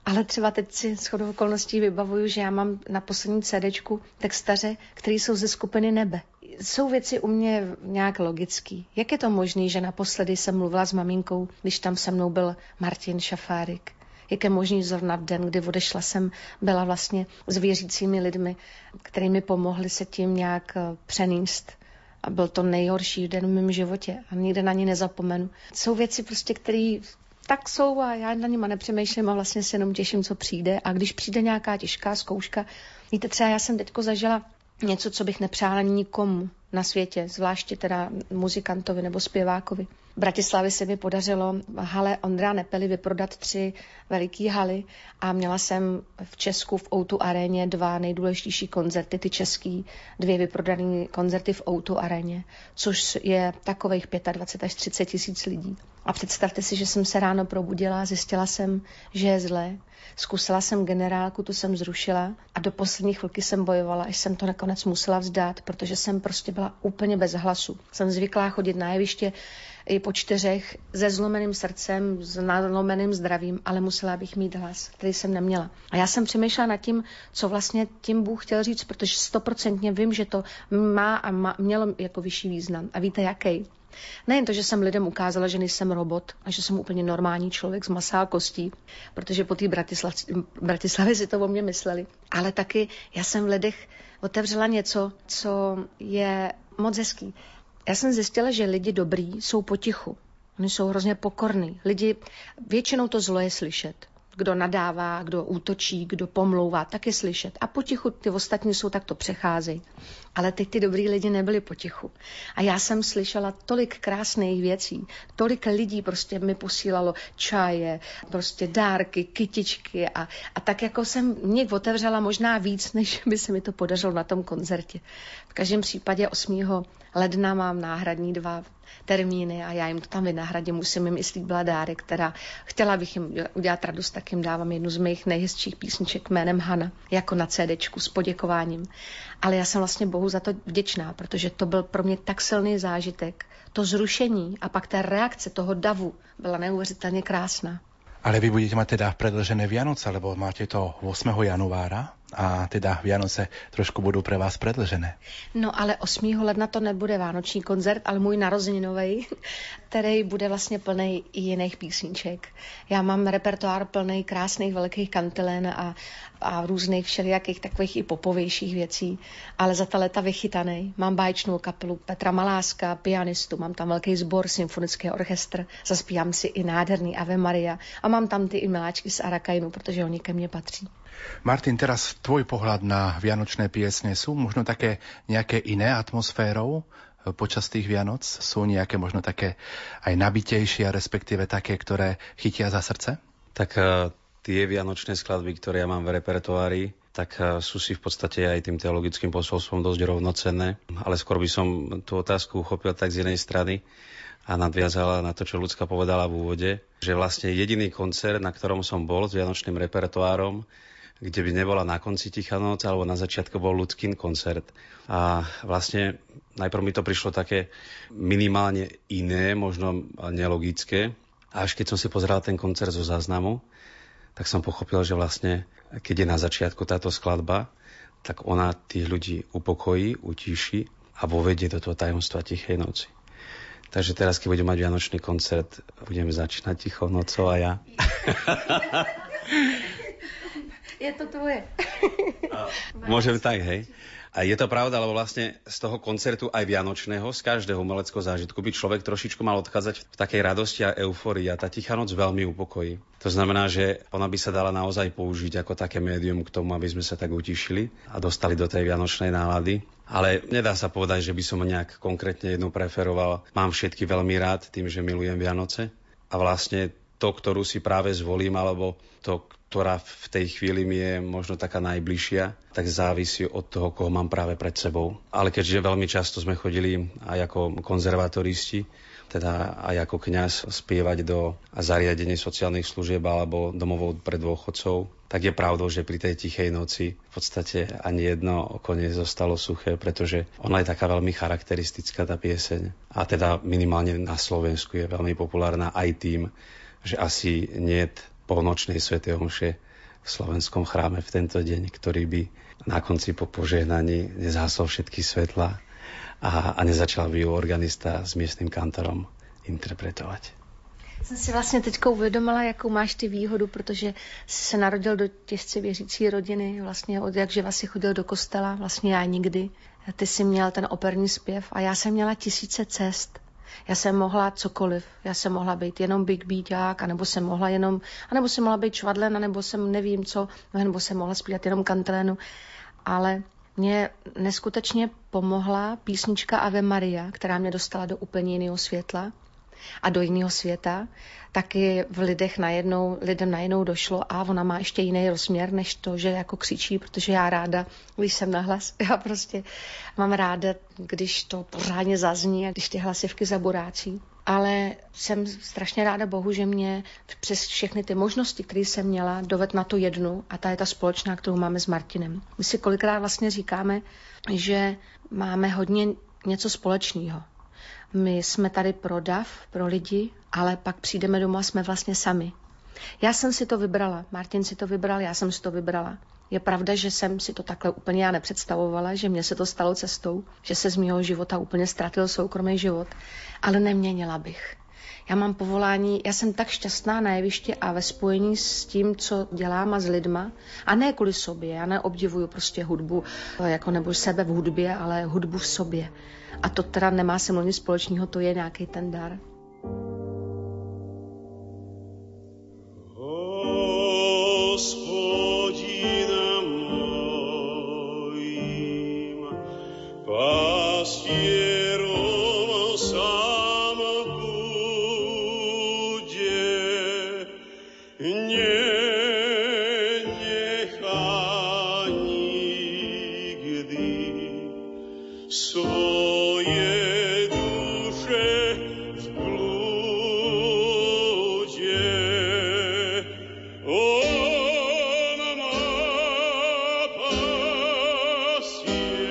Ale třeba teď si shodou okolností vybavuju, že já mám na poslední CDčku textaře, který jsou ze skupiny Nebe. Jsou věci u mě nějak logický. Jak je to možné, že naposledy jsem mluvila s maminkou, když tam se mnou byl Martin Šafárik? Jak je možný zrovna v den, kdy odešla jsem, byla vlastně s věřícími lidmi, který mi pomohli se tím nějak přenést. A byl to nejhorší den v mém životě a nikde na ně nezapomenu. Jsou věci prostě, které tak jsou a já na nima nepřemýšlím a vlastně se jenom těším, co přijde. A když přijde nějaká těžká zkouška, víte, třeba já jsem teďko zažila něco, co bych nepřála nikomu na světě, zvláště teda muzikantovi nebo zpěvákovi. V Bratislavě se mi podařilo hale Ondra Nepely vyprodat 3 veliký haly a měla jsem v Česku v O2 Aréně 2 nejdůležitější koncerty, ty český, 2 vyprodané koncerty v O2 Aréně, což je takových 25 až 30 tisíc lidí. A představte si, že jsem se ráno probudila, zjistila jsem, že je zlé, zkusila jsem generálku, tu jsem zrušila a do poslední chvilky jsem bojovala, až jsem to nakonec musela vzdát, protože jsem prostě byla úplně bez hlasu. Jsem zvyklá chodit na jeviště i po 4 se zlomeným srdcem, s nalomeným zdravím, ale musela bych mít hlas, který jsem neměla. A já jsem přemýšlela nad tím, co vlastně tím Bůh chtěl říct, protože 100% vím, že to má a mělo jako vyšší význam. A víte jaký? Nejen to, že jsem lidem ukázala, že nejsem robot a že jsem úplně normální člověk z masa a kostí, protože po té Bratislavě si to o mě mysleli, ale taky já jsem v lidech otevřela něco, co je moc hezký. Já jsem zjistila, že lidi dobrý jsou potichu. Oni jsou hrozně pokorní. Lidi, většinou to zlo je slyšet. Kdo nadává, kdo útočí, kdo pomlouvá, tak je slyšet. A potichu ty ostatní jsou, tak to přecházejí. Ale teď ty dobrý lidi nebyli potichu. A já jsem slyšela tolik krásných věcí. Tolik lidí prostě mi posílalo čaje, prostě dárky, kytičky. A tak jako jsem mě otevřela možná víc, než by se mi to podařilo na tom koncertě. V každém případě 8. ledna mám náhradní 2 termíny a já jim to tam vynahradím. Musím jim i slíbila dárek, která chtěla bych jim udělat radost, tak jim dávám jednu z mých nejhezčích písniček jménem Hanna, jako na CDčku s poděkováním. Ale já jsem vlastně Bohu za to vděčná, protože to byl pro mě tak silný zážitek. To zrušení a pak ta reakce toho davu byla neuvěřitelně krásná. Ale vy budete mať teda predĺžené Vianoce, lebo máte to 8. januára a teda Vianoce trošku budú pre vás predĺžené. No ale 8. ledna to nebude vánoční koncert, ale môj narozeninovej, který bude vlastně plnej i jiných písniček. Já mám repertoár plnej krásných velkých kantilén a různých všelijakých takových i popovějších věcí, ale za ta leta vychytanej. Mám báječnou kapelu Petra Maláska, pianistu, mám tam velký sbor, symfonický orchestr, zaspívám si i nádherný Ave Maria a mám tam ty i miláčky z Arakainu, protože oni ke mně patří. Martin, teraz tvoj pohľad na vianočné piesne sú možno také nejaké iné atmosférou počas tých Vianoc? Sú nejaké možno také aj nabitejšie, respektíve také, ktoré chytia za srdce? Tak tie vianočné skladby, ktoré ja mám v repertoári, tak sú si v podstate aj tým teologickým posolstvom dosť rovnocenné. Ale skôr by som tú otázku uchopil tak z jednej strany a nadviazala na to, čo Lucka povedala v úvode, že vlastne jediný koncert, na ktorom som bol s vianočným repertoárom, kde by nebola na konci Tichá noc, alebo na začiatku bol Ľudkin koncert. A vlastne najprv mi to prišlo také minimálne iné, možno nelogické. A až keď som si pozeral ten koncert zo záznamu, tak som pochopil, že vlastne, keď je na začiatku táto skladba, tak ona tých ľudí upokojí, utíši a povedie do toho tajomstva Tichej noci. Takže teraz, keď budem mať vianočný koncert, budem začínať Tichou nocou a ja... Je to tvoje. Môžem tak, hej. A je to pravda, lebo vlastne z toho koncertu aj vianočného, z každého umeleckého zážitku by človek trošičku mal odchádzať v takej radosti a eufórii. A tá Tichá noc veľmi upokojí. To znamená, že ona by sa dala naozaj použiť ako také médium k tomu, aby sme sa tak utišili a dostali do tej vianočnej nálady. Ale nedá sa povedať, že by som nejak konkrétne jednu preferoval. Mám všetky veľmi rád tým, že milujem Vianoce. A vlastne to, ktorú si práve zvolím, alebo to, ktorá v tej chvíli mi je možno taká najbližšia, tak závisí od toho, koho mám práve pred sebou. Ale keďže veľmi často sme chodili aj ako konzervatoristi, teda aj ako kňaz spievať do zariadení sociálnych služieb alebo domovov pre dôchodcov, tak je pravdou, že pri tej Tichej noci v podstate ani jedno oko nezostalo suché, pretože ona je taká veľmi charakteristická, tá pieseň. A teda minimálne na Slovensku je veľmi populárna aj tým, že asi nie je po nočnej svätej omše v slovenskom chráme v tento deň, ktorý by na konci po požehnaní nezhasol všetky svetlá a nezačal by ju organista s miestnym kantorom interpretovať. Jsem si vlastně teďka uvědomila, jakou máš ty výhodu, protože jsi se narodil do těžce věřící rodiny, vlastně od jak živa si chodil do kostela, vlastně já nikdy. Ty jsi měl ten operní zpěv a já jsem měla tisíce cest. Já jsem mohla cokoliv. Já jsem mohla být jenom Big Beaták, anebo jsem mohla být čvadlen, anebo jsem nevím co, nebo jsem mohla zpívat jenom kantilénu. Ale mě neskutečně pomohla písnička Ave Maria, která mě dostala do úplně jiného světla. a do jiného světa, taky v lidem najednou došlo a ona má ještě jiný rozměr, než to, že jako křičí, protože já ráda, když jsem nahlas, já prostě mám ráda, když to pořádně zazní a když ty hlasivky zaboráčí. Ale jsem strašně ráda Bohu, že mě přes všechny ty možnosti, které jsem měla, doved na tu jednu a ta je ta společná, kterou máme s Martinem. My si kolikrát vlastně říkáme, že máme hodně něco společného. My jsme tady pro dav, pro lidi, ale pak přijdeme domů a jsme vlastně sami. Já jsem si to vybrala, Martin si to vybral, já jsem si to vybrala. Je pravda, že jsem si to takhle úplně já nepředstavovala, že mně se to stalo cestou, že se z mého života úplně ztratil soukromý život, ale neměnila bych. Já mám povolání, já jsem tak šťastná na jevišti a ve spojení s tím, co dělám a s lidma, a ne kvůli sobě, já neobdivuju prostě hudbu, jako nebo sebe v hudbě, ale hudbu v sobě. A to teda nemá se mnou nic společného, to je nějaký ten dar. Pastierom sám bude, nenechá nikdy svoje duše v blúde. On má pastie.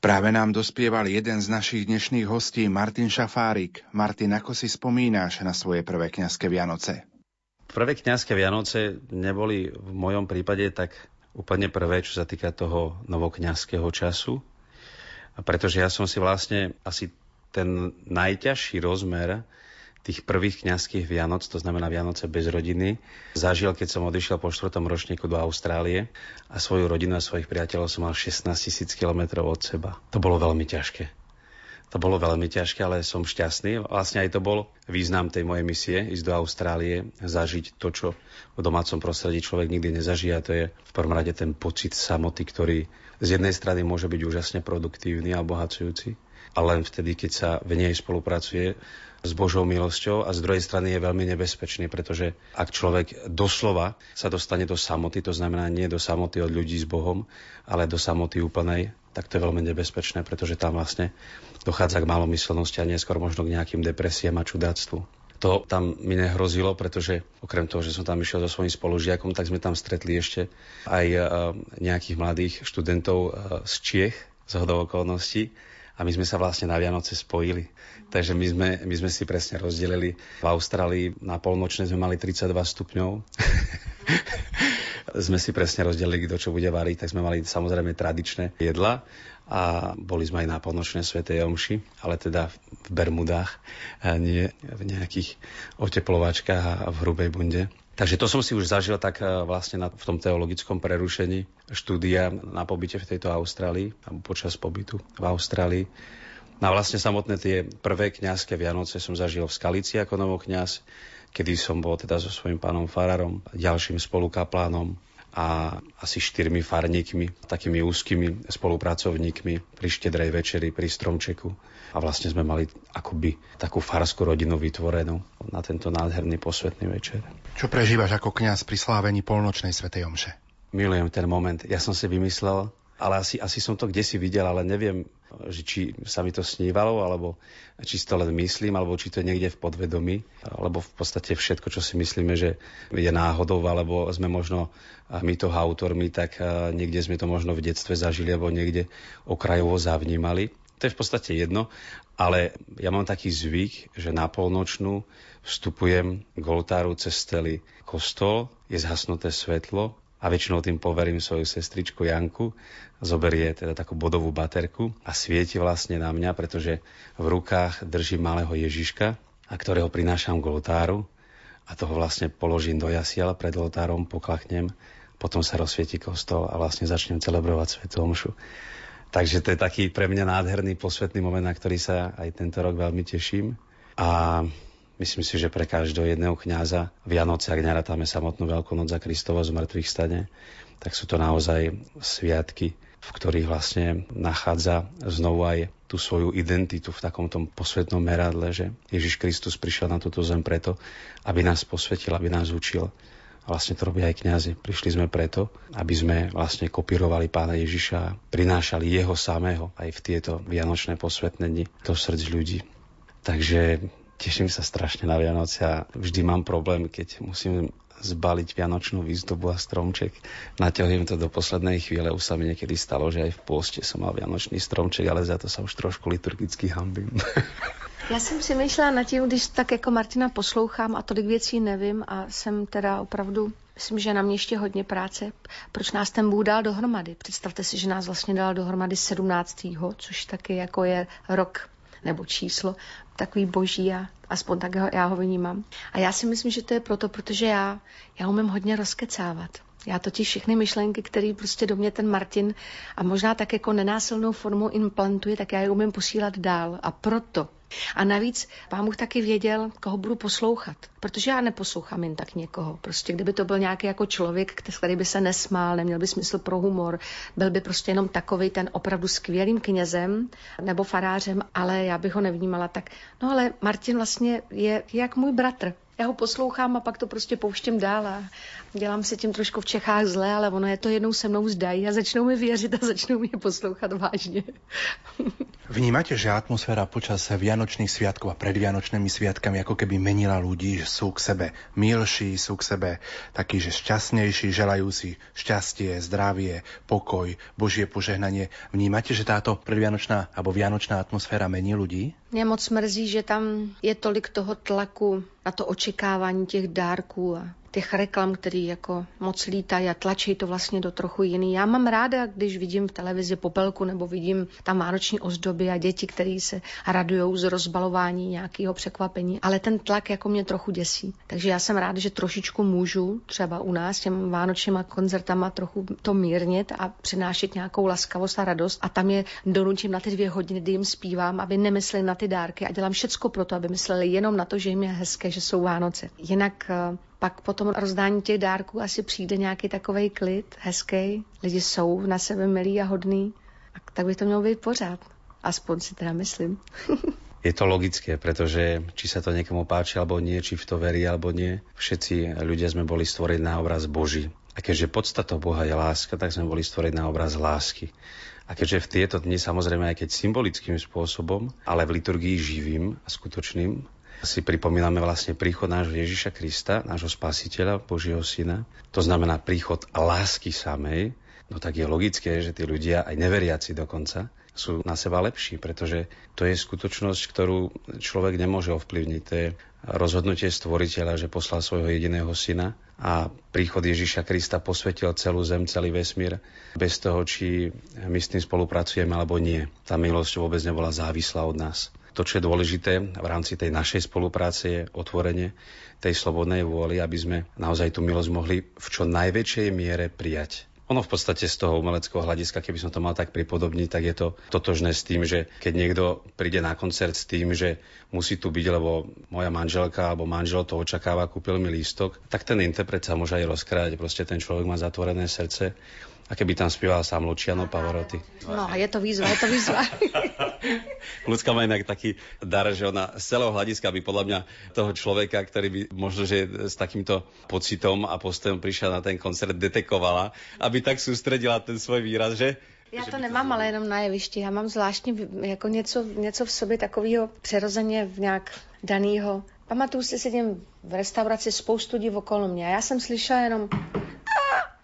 Práve nám dospieval jeden z našich dnešných hostí, Martin Šafárik. Martin, ako si spomínaš na svoje prvé kňazské Vianoce? Prvé kňazské Vianoce neboli v mojom prípade tak úplne prvé, čo sa týka toho novokňazského času. A pretože ja som si vlastne asi ten najťažší rozmer tých prvých kňazských Vianoc, to znamená Vianoce bez rodiny, zažil, keď som odišiel po 4. ročníku do Austrálie a svoju rodinu a svojich priateľov som mal 16 000 kilometrov od seba. To bolo veľmi ťažké. Ale som šťastný. Vlastne aj to bol význam tej mojej misie, ísť do Austrálie, zažiť to, čo v domácom prostredí človek nikdy nezažije. A to je v prvom rade ten pocit samoty, ktorý z jednej strany môže byť úžasne produktívny a obohacujúci. a len vtedy, keď sa v nej spolupracuje s Božou milosťou, a z druhej strany je veľmi nebezpečný, pretože ak človek doslova sa dostane do samoty, to znamená nie do samoty od ľudí s Bohom, ale do samoty úplnej, tak to je veľmi nebezpečné, pretože tam vlastne dochádza k malomyselnosti a neskôr možno k nejakým depresiám a čudáctvu. To tam mi nehrozilo, pretože okrem toho, že som tam išiel so svojím spolužiakom, tak sme tam stretli ešte aj nejakých mladých študentov z Čiech, zhodou okolností, a my sme sa vlastne na Vianoce spojili. Takže my sme si presne rozdelili. V Austrálii na polnočné sme mali 32 stupňov. Sme si presne rozdelili, kto čo bude variť, tak sme mali samozrejme tradičné jedla a boli sme aj na polnočné svätej omši, ale teda v bermudách a nie v nejakých oteplovačkách a v hrubej bunde. Takže to som si už zažil tak vlastne v tom teologickom prerušení štúdia na pobyte v tejto Austrálii, alebo počas pobytu v Austrálii. No vlastne samotné tie prvé kňazské Vianoce som zažil v Skalici ako novokňaz, kedy som bol teda so svojím pánom farárom, ďalším spolukaplánom a asi 4 farníkmi, takými úzkými spolupracovníkmi pri štedrej večeri, pri stromčeku. A vlastne sme mali akoby takú farskú rodinu vytvorenú na tento nádherný posvätný večer. Čo prežívaš ako kňaz pri slávení polnočnej svätej omše? Milujem ten moment. Ja som si vymyslel, ale asi som to kdesi videl, ale neviem, že či sa mi to snívalo, alebo či to len myslím, alebo či to je niekde v podvedomí, lebo v podstate všetko, čo si myslíme, že je náhodou, alebo sme možno my toho autormi, tak niekde sme to možno v detstve zažili, alebo niekde okrajovo zavnímali. To je v podstate jedno, ale ja mám taký zvyk, že na polnočnú vstupujem k oltáru cez celý kostol, je zhasnuté svetlo, a väčšinou tým poverím svoju sestričku Janku, zoberie teda takú bodovú baterku a svieti vlastne na mňa, pretože v rukách držím malého Ježiška, a ktorého prinášam k oltáru, a toho vlastne položím do jasiel, pred oltárom poklaknem, potom sa rozsvieti kostol a vlastne začnem celebrovať svätú omšu. Takže to je taký pre mňa nádherný posvätný moment, na ktorý sa aj tento rok veľmi teším. A myslím si, že pre každého jedného kňaza Vianoce, ak nerátame samotnú Veľkonoc a Kristovo zmŕtvychstanie, tak sú to naozaj sviatky, v ktorých vlastne nachádza znovu aj tú svoju identitu v takomto posvetnom meradle, že Ježiš Kristus prišiel na túto zem preto, aby nás posvetil, aby nás učil. A vlastne to robia aj kňazi. Prišli sme preto, aby sme vlastne kopírovali Pána Ježiša a prinášali jeho samého aj v tieto vianočné posvetné dni do srdc ľudí. Takže teším sa strašne na Vianoce a vždy mám problém, keď musím zbaliť vianočnú výzdobu a stromček. Naťahujem to do poslednej chvíle. Už sa mi niekedy stalo, že aj v pôste som mal vianočný stromček, ale za to sa už trošku liturgicky hanbím. Já jsem si myslela nad tím, když tak jako Martina poslouchám a tolik věcí nevím a jsem teda opravdu, myslím, že na mě ještě hodně práce. Proč nás ten Bůh dal dohromady? Představte si, že nás vlastně dal dohromady 17., což taky jako je rok nebo číslo, takový boží, a aspoň tak já ho vnímám. A já si myslím, že to je proto, protože já umím hodně rozkecávat. Já totiž všechny myšlenky, které prostě do mě ten Martin a možná tak jako nenásilnou formou implantuje, tak já je umím posílat dál. A proto. A navíc vám už taky věděl, koho budu poslouchat. Protože já neposlouchám jen tak někoho. Prostě kdyby to byl nějaký jako člověk, který by se nesmál, neměl by smysl pro humor, byl by prostě jenom takovej ten opravdu skvělým knězem nebo farářem, ale já bych ho nevnímala tak. No ale Martin vlastně je jak můj bratr. Já ho poslouchám a pak to prostě pouštím dál a dělám se tím trošku v Čechách zle, ale ono je to jednou se mnou zdají a začnou mi věřit a začnou mě poslouchat vážně. Vnímate, že atmosféra počas vianočných sviatkov a pred vianočnými sviatkami ako keby menila ľudí, že sú k sebe milší, sú k sebe takí, že šťastnejší, želajú si šťastie, zdravie, pokoj, Božie požehnanie. Vnímate, že táto predvianočná alebo vianočná atmosféra mení ľudí? Mě moc mrzí, že tam je tolik toho tlaku na to očekávání těch dárků a těch reklam, který jako moc lítají a tlačí to vlastně do trochu jiný. Já mám ráda, když vidím v televizi popelku nebo vidím tam vánoční ozdoby a děti, které se radujou z rozbalování nějakého překvapení, ale ten tlak jako mě trochu děsí. Takže já jsem ráda, že trošičku můžu třeba u nás těm vánočníma koncertama trochu to mírnit a přinášet nějakou laskavost a radost, a tam je donučím na ty 2 hodiny, kdy jim zpívám, aby nemysleli na ty dárky, a dělám všecko pro to, aby mysleli jenom na to, že jim je hezké, že jsou Vánoce. Jinak pak po tom rozdání těch dárků asi přijde nějaký takovej klid, hezký. Lidi jsou na sebe milí a hodný. A tak by to mělo být pořád. Aspoň si teda myslím. Je to logické, pretože či sa to niekomu páči alebo nie, či v to verí alebo nie, všetci ľudia sme boli stvorení na obraz Boží. A keďže podstatou Boha je láska, tak sme boli stvorení na obraz lásky. A keďže v tieto dni, samozrejme aj keď symbolickým spôsobom, ale v liturgii živým a skutočným, si pripomíname vlastne príchod nášho Ježiša Krista, nášho Spasiteľa, Božieho Syna. To znamená príchod lásky samej. No tak je logické, že tí ľudia, aj neveriaci dokonca, sú na seba lepší, pretože to je skutočnosť, ktorú človek nemôže ovplyvniť. To je rozhodnutie Stvoriteľa, že poslal svojho jediného syna a príchod Ježiša Krista posvetil celú zem, celý vesmír, bez toho, či my s tým spolupracujeme alebo nie. Tá milosť vôbec nebola závislá od nás. To, čo je dôležité v rámci tej našej spolupráce, je otvorenie tej slobodnej vôli, aby sme naozaj tú milosť mohli v čo najväčšej miere prijať. Ono v podstate z toho umeleckého hľadiska, keby som to mal tak pripodobniť, tak je to totožné s tým, že keď niekto príde na koncert s tým, že musí tu byť, lebo moja manželka alebo manžel to očakáva, kúpil mi lístok, tak ten interpret sa môže aj rozkrájať. Proste ten človek má zatvorené srdce. A keby tam spieval sám Luciano Pavarotti. No a je to výzva. Ľudská má inak taký dar, že ona z celého hľadiska by podľa mňa toho človeka, ktorý by možno, že s takýmto pocitom a postojom prišiel na ten koncert, detekovala, aby tak sústredila ten svoj výraz, že... Já to nemám, ale jenom na jevišti. Já mám zvláštní jako něco v sobě takového přirozeně nějak daného. Pamatuju si, sedím v restauraci, spoustu lidí okolo mě. Já jsem slyšela jenom...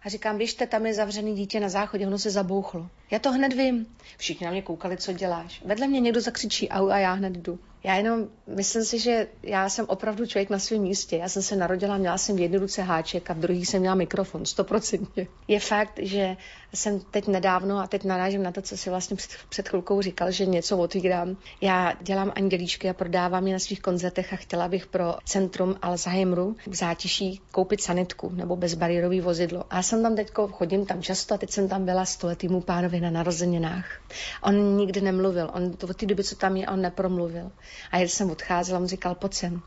A říkám, běžte, tam je zavřený dítě na záchodě, ono se zabouchlo. Já to hned vím. Všichni na mě koukali, co děláš. Vedle mě někdo zakřičí au a já hned jdu. Já jenom myslím si, že já jsem opravdu člověk na svém místě. Já jsem se narodila, měla jsem v jedné ruce háček a v druhé jsem měla mikrofon, 100%. Je fakt, že jsem teď nedávno, a teď narážím na to, co si vlastně před chvilkou říkal, že něco otvírám. Já dělám andělíčky a prodávám je na svých koncertech a chtěla bych pro centrum Alzheimeru v Zátiší koupit sanitku nebo bezbariérový vozidlo. A já jsem tam teďko, chodím tam často a teď jsem tam byla 100letýmu pánovi na narozeninách. On nikdy nemluvil, on od té doby, co tam je, on nepromluvil. A když jsem odcházela, on říkal, pojď sem.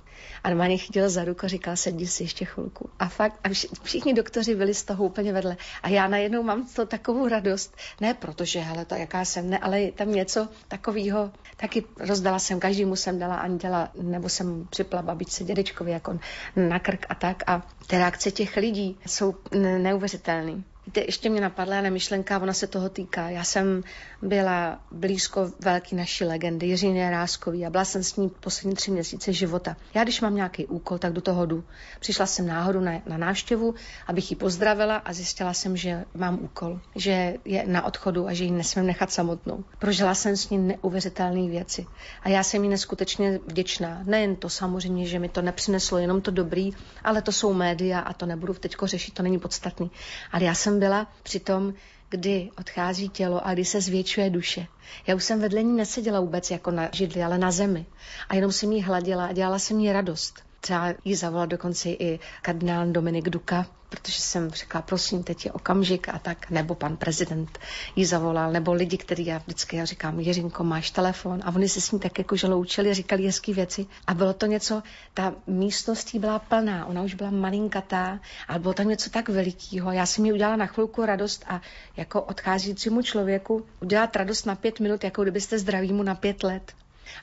A normálně chytil za ruku a říkal, sedni si ještě chvilku. A fakt, a všichni doktoři byli z toho úplně vedle. A já najednou mám to takovou radost. Ne protože, hele, to jaká jsem, ne, ale tam něco takového. Taky rozdala jsem, každému jsem dala anděla, nebo jsem připla babičce, dědečkovi, jak on na krk a tak. A ty reakce těch lidí jsou neuvěřitelné. Víte, ještě mě napadla jedna myšlenka, ona se toho týká. Já jsem byla blízko velký naší legendy, Jiřině Ráskový, a byla jsem s ní poslední 3 měsíce života. Já když mám nějaký úkol, tak do toho jdu. Přišla jsem náhodou na návštěvu, abych ji pozdravila a zjistila jsem, že mám úkol, že je na odchodu a že ji nesmím nechat samotnou. Prožila jsem s ní neuvěřitelné věci a já jsem jí neskutečně vděčná. Nejen to samozřejmě, že mi to nepřineslo jenom to dobrý, ale to jsou média a to nebudu teďko řešit, to není podstatný. Ale já jsem byla při tom, kdy odchází tělo a kdy se zvětšuje duše. Já už jsem vedle ní neseděla vůbec jako na židli, ale na zemi. A jenom jsem jí hladila a dělala jsem jí radost. Třeba jí zavolal dokonce i kardinál Dominik Duka, protože jsem řekla, prosím, teď je okamžik a tak, nebo pan prezident jí zavolal, nebo lidi, který já vždycky já říkám, Jiřinko, máš telefon, a oni se s ní tak jako žaloučili, říkali hezký věci a bylo to něco, ta místnost jí byla plná, ona už byla malinkatá, ale bylo tam něco tak velikýho, já jsem jí udělala na chvilku radost a jako odcházícímu člověku udělat radost na 5 minut, jako kdybyste zdravýmu na 5 let.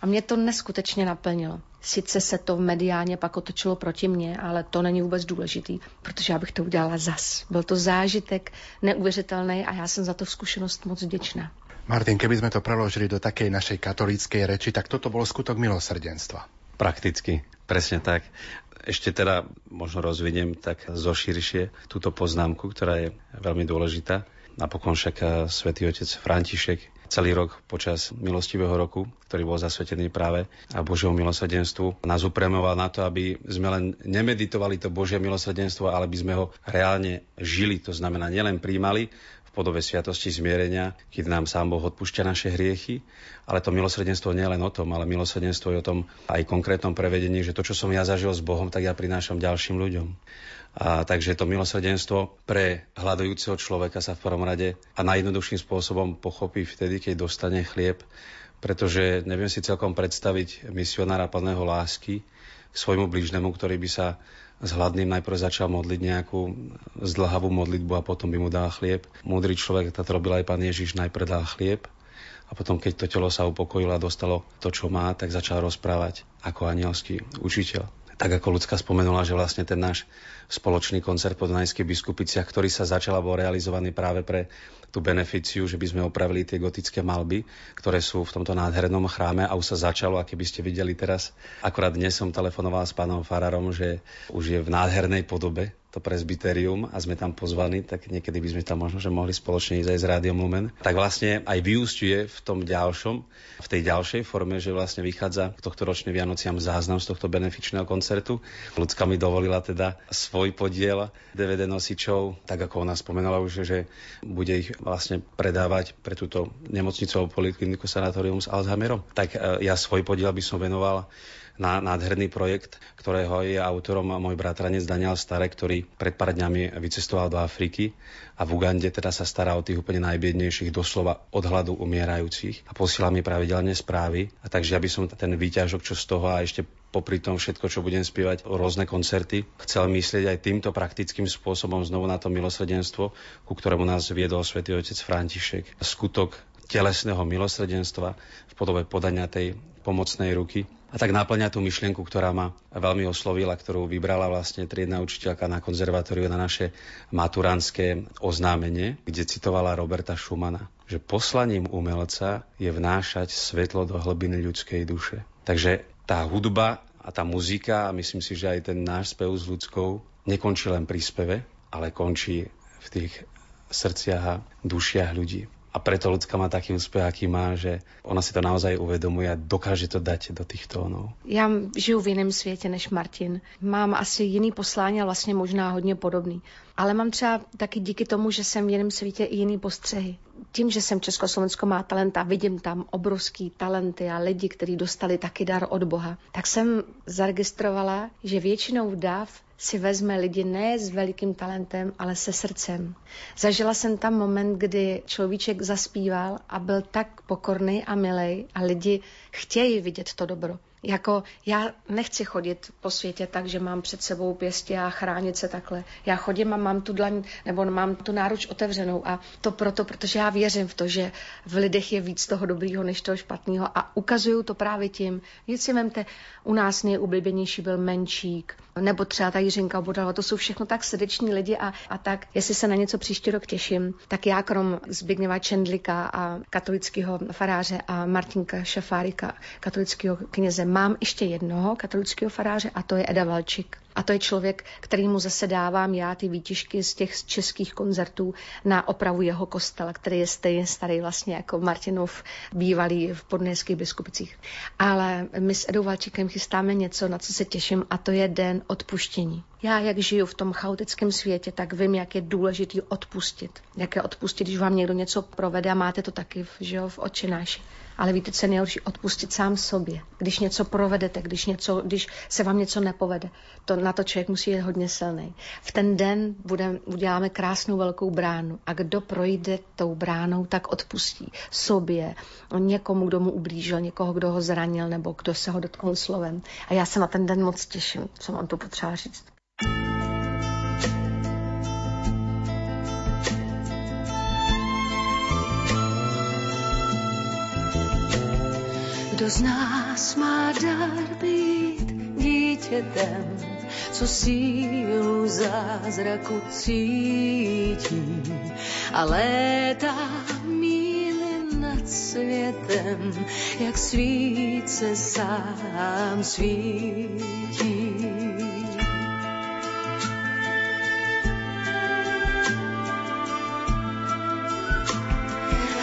A mě to neskutečně naplnilo. Sice se to mediálně pak otočilo proti mně, ale to není vůbec důležitý, protože já bych to udělala zas. Byl to zážitek neuvěřitelný a já jsem za to zkušenost moc vděčná. Martin, keby sme to preložili do takej našej katolíckej reči, tak toto bol skutok milosrdenstva. Prakticky, presne tak. Ešte teda možno rozviniem tak zoširšie túto poznámku, ktorá je veľmi dôležitá. Napokon však svätý otec František celý rok počas milostivého roku, ktorý bol zasvetený práve a Božiemu milosrdenstvu, nás upremoval na to, aby sme len nemeditovali to Božie milosrdenstvo, ale aby sme ho reálne žili. To znamená, nielen príjmali v podobe sviatosti zmierenia, keď nám sám Boh odpúšťa naše hriechy, ale to milosrdenstvo nie len o tom, ale milosrdenstvo je o tom aj konkrétnom prevedení, že to, čo som ja zažil s Bohom, tak ja prinášam ďalším ľuďom. A takže to milosrdenstvo pre hľadujúceho človeka sa v prvom rade a najjednoduchším spôsobom pochopí vtedy, keď dostane chlieb, pretože neviem si celkom predstaviť misionára plného lásky k svojmu blížnemu, ktorý by sa s hladným najprv začal modliť nejakú zdlhavú modlitbu a potom by mu dal chlieb. Múdry človek, to robil aj pán Ježiš, najprv dal chlieb A potom, keď to telo sa upokojilo a dostalo to, čo má, tak začal rozprávať ako anielský učiteľ. Tak ako Lucka spomenula, že vlastne ten náš spoločný koncert po Dunajských Biskupiciach, ktorý sa začal a bol realizovaný práve pre tú beneficiu, že by sme opravili tie gotické malby, ktoré sú v tomto nádhernom chráme a už sa začalo, a keby ste videli teraz, akorát dnes som telefonoval s pánom farárom, že už je v nádhernej podobe to presbyterium a sme tam pozvaní, tak niekedy by sme tam možno že mohli spoločne ísť aj s Rádiom Lumen. Tak vlastne aj vyúsťuje v tom ďalšom, v tej ďalšej forme, že vlastne vychádza k tohtoročným Vianociam záznam z tohto benefičného koncertu. Ľudská mi dovolila teda svoj podiel DVD nosičov, tak ako ona spomenula už, že bude ich vlastne predávať pre túto nemocnicovú polikliniku sanatórium s Alzheimerom. Tak ja svoj podiel by som venoval na nádherný projekt, ktorého je autorom môj bratranec Daniel Starek, ktorý pred pár dňami vycestoval do Afriky a v Ugande teda sa stará o tých úplne najbiednejších, doslova od hladu umierajúcich a posiela mi pravidelne správy. A takže ja by som ten výťažok, čo z toho a ešte popri tom všetko, čo budem spievať, rôzne koncerty, chcel myslieť aj týmto praktickým spôsobom znovu na to milosrdenstvo, ku ktorému nás viedol svätý otec František. Skutok telesného milosrdenstva v podobe podania tej pomocnej ruky. A tak náplňa tú myšlienku, ktorá ma veľmi oslovila, ktorú vybrala vlastne triedna učiteľka na konzervatóriu na naše maturantské oznámenie, kde citovala Roberta Schumana, že poslaním umelca je vnášať svetlo do hlbiny ľudskej duše. Takže tá hudba a tá muzika, a myslím si, že aj ten náš spev s ľudskou, nekončí len pri speve, ale končí v tých srdciach a dušiach ľudí. A preto Ľudská má taký úspech, aký má, že ona si to naozaj uvedomuje a dokáže to dať do tých tónov. Já žiju v jiném světě než Martin. Mám asi jiný poslání a vlastně možná hodně podobný. Ale mám třeba taky díky tomu, že jsem v jiném světě i jiný postřehy. Tím, že jsem Československo má talent a vidím tam obrovský talenty a lidi, kteří dostali taky dar od Boha, tak jsem zaregistrovala, že většinou dáv si vezme lidi ne s velikým talentem, ale se srdcem. Zažila jsem tam moment, kdy človíček zaspíval a byl tak pokorný a milej a lidi chtějí vidět to dobro. Jako já nechci chodit po světě tak, že mám před sebou pěstě a chránit se takhle. Já chodím a mám tu dlaň, nebo mám tu náruč otevřenou a to proto, protože já věřím v to, že v lidech je víc toho dobrýho než toho špatného a ukazuju to právě tím. Víc si vemte, u nás nejublíbenější byl Menšík, nebo třeba ta Jiřinka Bodalova, to jsou všechno tak srdeční lidi a tak, jestli se na něco příští rok těším, tak já krom Zbigněva Čendlika a katolického faráře a Martinka Šafárika, katolického kněze, mám ještě jednoho katolického faráře a to je Eda Valčík. A to je člověk, kterýmu zase dávám já ty výtižky z těch českých koncertů na opravu jeho kostela, který je stejně starý vlastně jako Martinův bývalý v Podunajských Biskupicích. Ale my s Edou Valčíkem chystáme něco, na co se těším, a to je den odpuštění. Já, jak žiju v tom chaotickém světě, tak vím, jak je důležitý odpustit. Jak je odpustit, když vám někdo něco provede, a máte to taky, že jo, v Otčenáši. Ale víte, co je nejhorší? Odpustit sám sobě. Když něco provedete, když se vám něco nepovede, to na to člověk musí být hodně silný. V ten den uděláme krásnou velkou bránu a kdo projde tou bránou, tak odpustí sobě, někomu, kdo mu ublížil, někoho, kdo ho zranil nebo kdo se ho dotknul slovem. A já se na ten den moc těším, co mám tu potřeba říct. Kdo z nás má dar být dítětem, co sílu zázraku cítí a létá míly nad světem, jak svíce sám svítí.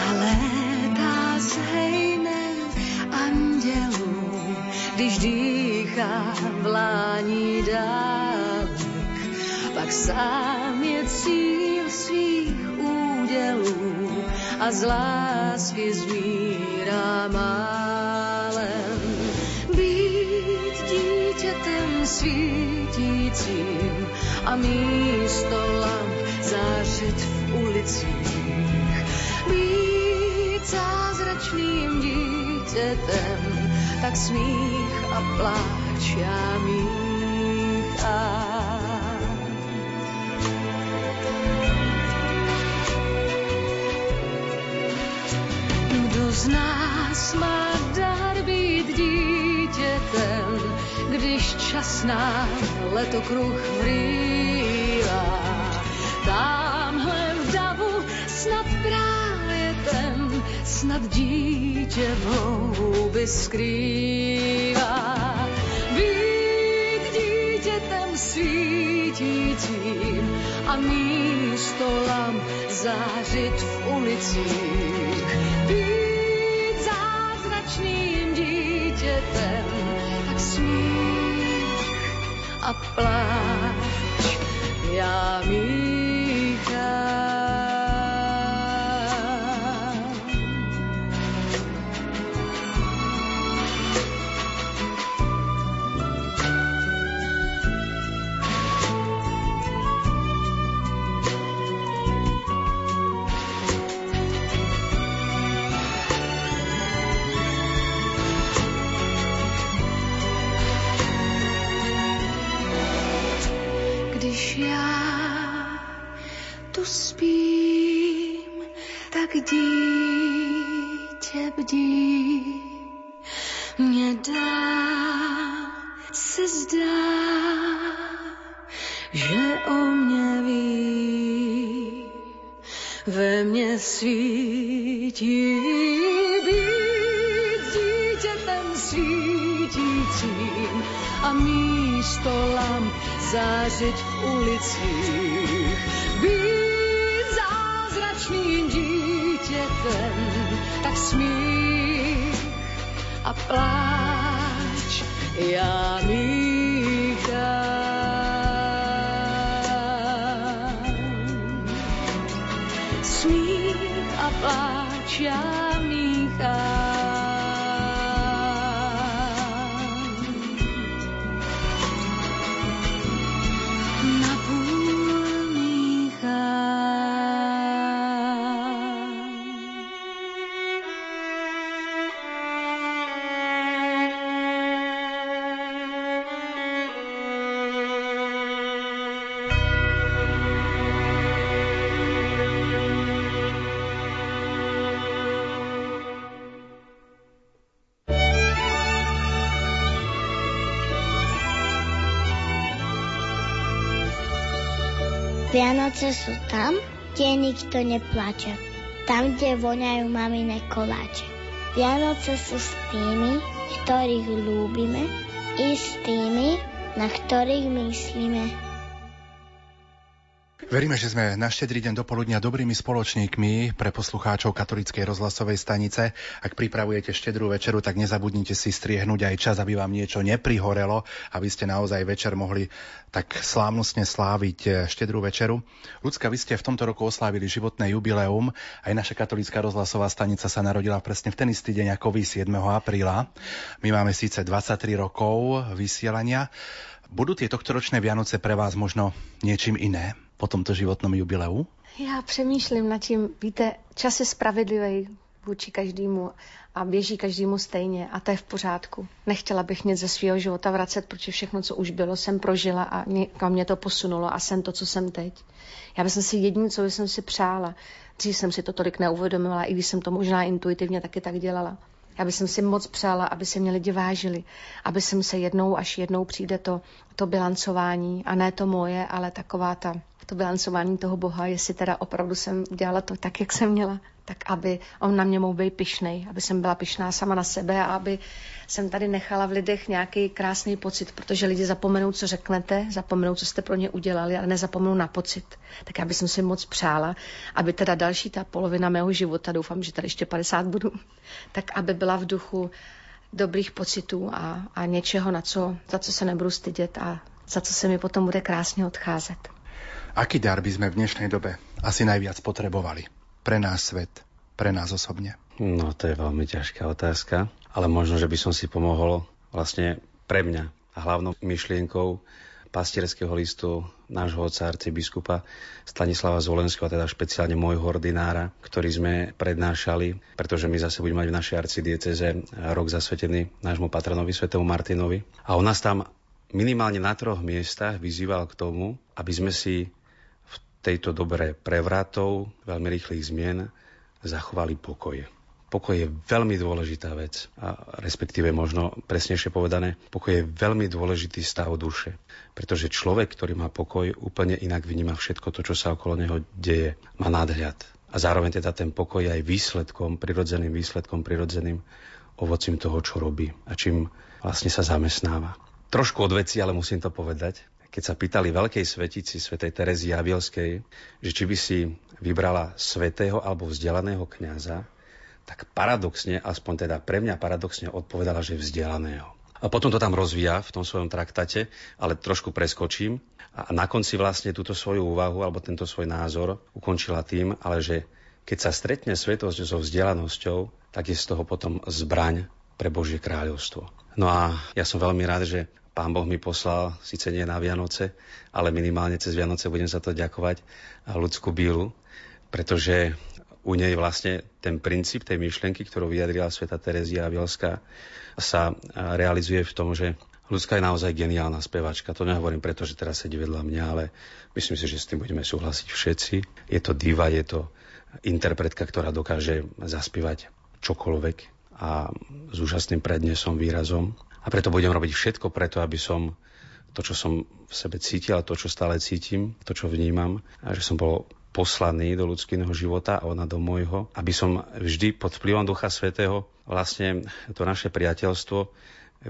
A létá s hejnem andělů, když dýchá v lání dálek, pak sám je cíl svých údělů a z lásky zmírá málem. Být dítětem svítícím a místo lamp zářit v ulicích. Být zázračným dítětem, tak smích a pláč já míchám. Kdo zná krásná, letokruh vrývá. Támhle v davu snad právě ten, snad dítě v houbi skrývá. Vík dítětem svítícím a místo lamp zářit v ulicích. Být zázračným dítětem, tak smích a pláč já míchám. Když já tu spím, tak dítě bdí. Mně dál se zdá, že o mě ví, ve mně svítí. Být dítětem svítícím a místo lamp zářit v ulicích. Být zázračným dítětem, tak smích a pláč já míchám. Smích a pláč já míchám. Vianoce sú tam, kde nikto neplače, tam, kde voňajú mamine koláče. Vianoce sú s tými, ktorých ľúbime, i s tými, na ktorých myslíme. Veríme, že sme na Štedrý deň dopoludnia dobrými spoločníkmi pre poslucháčov Katolíckej rozhlasovej stanice. Ak pripravujete Štedrú večeru, tak nezabudnite si striehnúť aj čas, aby vám niečo neprihorelo, aby ste naozaj večer mohli tak slávnostne sláviť Štedrú večeru. Ľudská, vy ste v tomto roku oslávili životné jubileum. Aj naša Katolícka rozhlasová stanica sa narodila presne v ten istý deň ako vy, 7. apríla. My máme síce 23 rokov vysielania. Budú tie tohtoročné Vianoce pre vás možno niečím iné po tomto životnom jubileu? Já přemýšlím nad tím, víte, čas je spravedlivý vůči každému a běží každému stejně a to je v pořádku. Nechtěla bych nic ze svého života vracet, protože všechno, co už bylo, jsem prožila a někam mě to posunulo a jsem to, co jsem teď. Já bych si jediný, co jsem si přála, dřív jsem si to tolik neuvědomila, i když jsem to možná intuitivně taky tak dělala. Já bych si moc přála, aby se mě lidi vážili, aby jsem se jednou přijde to bilancování a ne to moje, ale taková ta... to bilancování toho Boha, jestli teda opravdu jsem dělala to tak, jak jsem měla, tak aby on na mě mohl být pyšnej, aby jsem byla pyšná sama na sebe a aby jsem tady nechala v lidech nějaký krásný pocit, protože lidi zapomenou, co řeknete, zapomenou, co jste pro ně udělali, ale nezapomenou na pocit. Tak já bych si moc přála, aby teda další ta polovina mého života, doufám, že tady ještě 50 budu, tak aby byla v duchu dobrých pocitů a něčeho, za co se nebudu stydět a za co se mi potom bude krásně odcházet. Aký dar by sme v dnešnej dobe asi najviac potrebovali? Pre nás svet, pre nás osobne. No to je veľmi ťažká otázka, ale možno, že by som si pomohol vlastne pre mňa a hlavnou myšlienkou pastierského listu nášho otca arcibiskupa Stanislava Zvolenského, teda špeciálne môjho ordinára, ktorý sme prednášali, pretože my zase budeme mať v našej arcidieceze rok zasvetený nášmu patronovi, svätému Martinovi. A on nás tam minimálne na 3 miestach vyzýval k tomu, aby sme si v tejto dobre prevratov, veľmi rýchlych zmien, zachovali pokoj. Pokoj je veľmi dôležitá vec a respektíve možno presnejšie povedané, pokoj je veľmi dôležitý stav duše, pretože človek, ktorý má pokoj, úplne inak vníma všetko to, čo sa okolo neho deje, má nadhľad. A zároveň teda ten pokoj je aj výsledkom, prirodzeným ovocím toho, čo robí a čím vlastne sa zamestnáva. Trošku od veci, ale musím to povedať. Keď sa pýtali veľkej svetici svätej Terézie Avilskej, že či by si vybrala svätého alebo vzdelaného kňaza, tak paradoxne, aspoň teda pre mňa paradoxne odpovedala, že vzdelaného. A potom to tam rozvíja v tom svojom traktate, ale trošku preskočím. A na konci vlastne túto svoju úvahu alebo tento svoj názor ukončila tým, ale že keď sa stretne svätosť so vzdelanosťou, tak je z toho potom zbraň pre Božie kráľovstvo. No a ja som veľmi rád, že Pán Boh mi poslal, síce nie na Vianoce, ale minimálne cez Vianoce budem za to ďakovať, Luciu Bílu, pretože u nej vlastne ten princíp tej myšlienky, ktorú vyjadrila svätá Terézia Avilská, sa realizuje v tom, že Lucka je naozaj geniálna spevačka. To nehovorím preto, že teraz sedí vedľa mňa, ale myslím si, že s tým budeme súhlasiť všetci. Je to diva, je to interpretka, ktorá dokáže zaspívať čokoľvek a s úžasným prednesom, výrazom. A preto budem robiť všetko preto, aby som to, čo som v sebe cítil a to, čo stále cítim, to, čo vnímam, a že som bol poslaný do ľudského života a ona do môjho, aby som vždy pod vplyvom Ducha Svätého vlastne to naše priateľstvo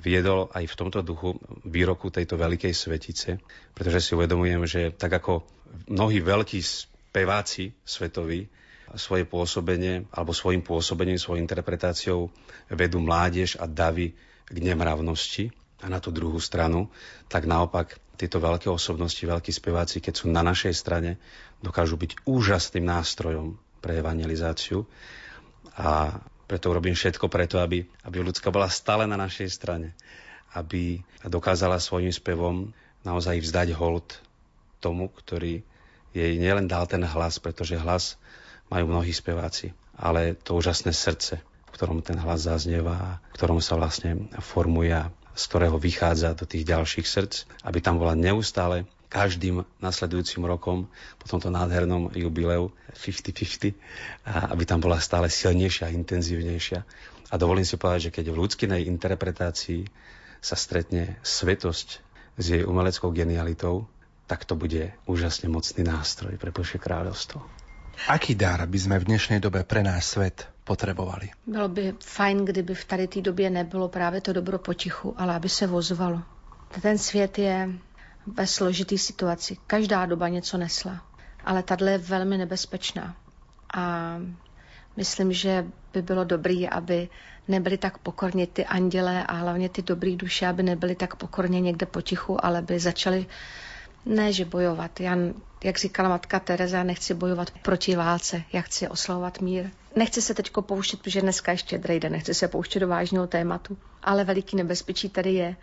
viedol aj v tomto duchu výroku tejto veľkej svetice, pretože si uvedomujem, že tak ako mnohí veľkí speváci svetoví svoje pôsobenie alebo svojim pôsobením, svojou interpretáciou vedú mládež a davy k nemravnosti a na tú druhú stranu, tak naopak tieto veľké osobnosti, veľkí speváci, keď sú na našej strane, dokážu byť úžasným nástrojom pre evangelizáciu a preto urobím všetko preto, aby ľudská bola stále na našej strane, aby dokázala svojím spevom naozaj vzdať hold tomu, ktorý jej nielen dal ten hlas, pretože hlas majú mnohí speváci, ale to úžasné srdce, v ktorom ten hlas zaznieva, v ktorom sa vlastne formuje, z ktorého vychádza do tých ďalších srdc, aby tam bola neustále každým nasledujúcim rokom po tomto nádhernom jubileu 50-50, aby tam bola stále silnejšia, intenzívnejšia. A dovolím si povedať, že keď v ľudskinej interpretácii sa stretne svetosť s jej umeleckou genialitou, tak to bude úžasne mocný nástroj pre Božie kráľovstvo. Aký dar by sme v dnešnej dobe pre náš svet potřebovali. Bylo by fajn, kdyby v tady té době nebylo právě to dobro potichu, ale aby se ozvalo. Ten svět je ve složitý situaci. Každá doba něco nesla, ale tato je velmi nebezpečná. A myslím, že by bylo dobré, aby nebyli tak pokorně ty andělé a hlavně ty dobrý duše, aby nebyli tak pokorně někde potichu, ale by začali ne, že bojovat. Já, jak říkala matka Tereza, nechci bojovat proti válce, já chci oslavovat mír. Nechci se teďko pouštět, protože dneska je Štědrý den, nechci se pouštět do vážného tématu, ale veliký nebezpečí tady je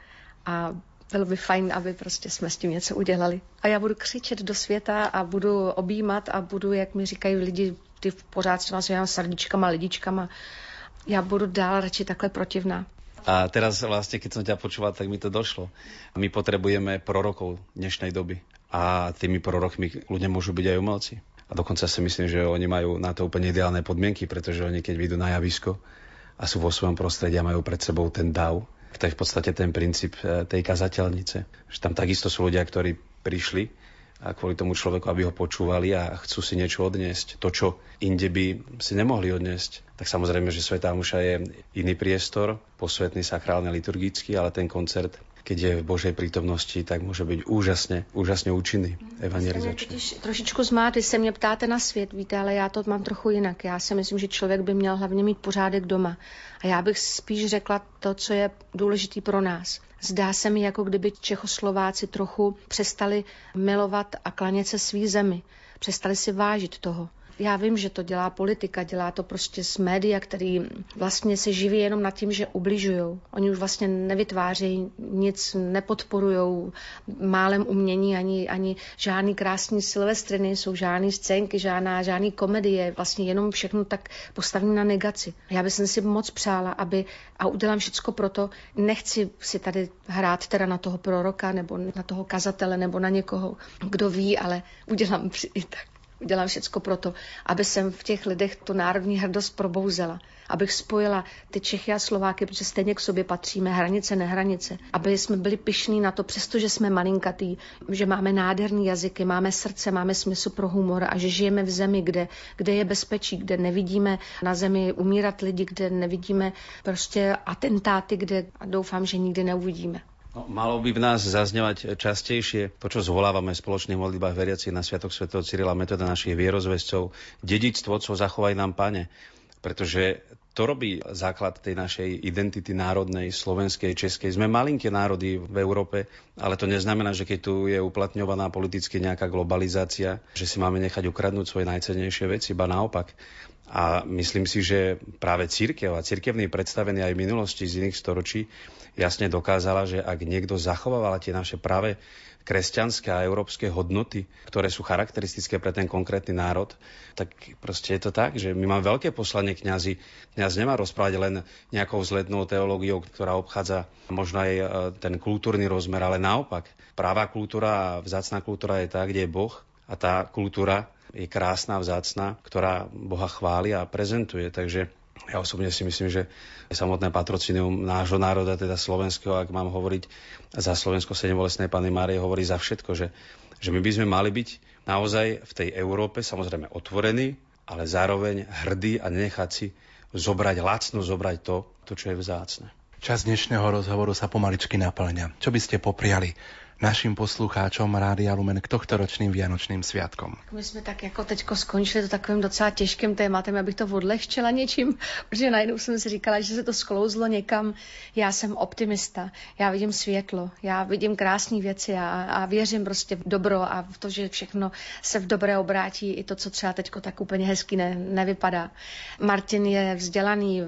a bylo by fajn, aby prostě jsme s tím něco udělali. A já budu křičet do světa a budu objímat a budu, jak mi říkají lidi, ty pořád se nazývám srdíčkama, lidičkama, já budu dál radši takhle protivná. A teraz vlastne, keď som ťa počúval, tak mi to došlo. My potrebujeme prorokov dnešnej doby. A tými prorokmi ľudia môžu byť aj umelci. A dokonca si myslím, že oni majú na to úplne ideálne podmienky, pretože oni, keď vyjdú na javisko a sú vo svojom prostredí a majú pred sebou ten dav, to je v podstate ten princíp tej kazateľnice. Že tam takisto sú ľudia, ktorí prišli a kvôli tomu človeku, aby ho počúvali a chcú si niečo odniesť. To, čo inde by si nemohli odniesť. Tak samozrejme, že svätá omša je iný priestor, posvetný, sakrálne, liturgický, ale ten koncert, keď je v Božej prítomnosti, tak môže byť úžasne účinný, evangelizačný. Trošičku zmátli, se mě ptáte na svět, víte, ale já to mám trochu jinak. Já si myslím, že člověk by měl hlavně mít pořádek doma. A já bych spíš řekla to, co je důležitý pro nás. Zdá se mi, jako kdyby Čechoslováci trochu přestali milovat a klanět se svý zemi. Přestali si vážit toho. Já vím, že to dělá politika, dělá to prostě z média, který vlastně se živí jenom nad tím, že ubližujou. Oni už vlastně nevytvářejí nic, nepodporujou málem umění, ani žádný krásný silvestry, nejsou žádný scénky, žádný komedie, vlastně jenom všechno tak postavené na negaci. Já bych si moc přála, a udělám všecko proto, nechci si tady hrát teda na toho proroka, nebo na toho kazatele, nebo na někoho, kdo ví, ale udělám i tak. udělám všecko pro to, aby jsem v těch lidech tu národní hrdost probouzela, abych spojila ty Čechy a Slováky, protože stejně k sobě patříme, hranice, nehranice, aby jsme byli pyšní na to, přestože jsme malinkatý, že máme nádherný jazyky, máme srdce, máme smysl pro humor a že žijeme v zemi, kde je bezpečí, kde nevidíme na zemi umírat lidi, kde nevidíme prostě atentáty, kde doufám, že nikdy neuvidíme. No, malo by v nás zazňovať častejšie to, čo zvolávame v spoločných modlitbách veriacich na Sviatok svätého Cyrila, metoda našich vierozvescov, dedičstvo, co zachovaj nám, Pane, pretože to robí základ tej našej identity národnej, slovenskej, českej. Sme malinké národy v Európe, ale to neznamená, že keď tu je uplatňovaná politicky nejaká globalizácia, že si máme nechať ukradnúť svoje najcennejšie veci, ba naopak. A myslím si, že práve cirkev a cirkevní predstavení aj v minulosti z iných storočí jasne dokázala, že ak niekto zachovávala tie naše práve kresťanské a európske hodnoty, ktoré sú charakteristické pre ten konkrétny národ, tak proste je to tak, že my máme veľké poslanie kňazi. Kňaz nemá rozprávať len nejakou vzletnou teológiou, ktorá obchádza možno aj ten kultúrny rozmer, ale naopak. Práva kultúra a vzácna kultúra je tá, kde je Boh a tá kultúra je krásna, vzácna, ktorá Boha chváli a prezentuje. Takže ja osobne si myslím, že samotné patrocinium nášho národa, teda slovenského, ak mám hovoriť za Slovensko sedembolestnej Panny Márie, hovorí za všetko, že my by sme mali byť naozaj v tej Európe samozrejme otvorení, ale zároveň hrdí a nenechať si zobrať lacno, zobrať to, čo je vzácne. Čas dnešného rozhovoru sa pomaličky naplňa. Čo by ste popriali našim poslucháčom Rádia Lumen k tohtoročným Vianočným sviatkom? My jsme tak jako teďko skončili to takovým docela těžkým tématem, abych to odlehčila něčím, protože najednou jsem si říkala, že se to sklouzlo někam. Já jsem optimista, já vidím světlo, já vidím krásné věci a věřím prostě v dobro a v to, že všechno se v dobré obrátí, i to, co třeba teďko tak úplně hezky nevypadá. Martin je vzdělaný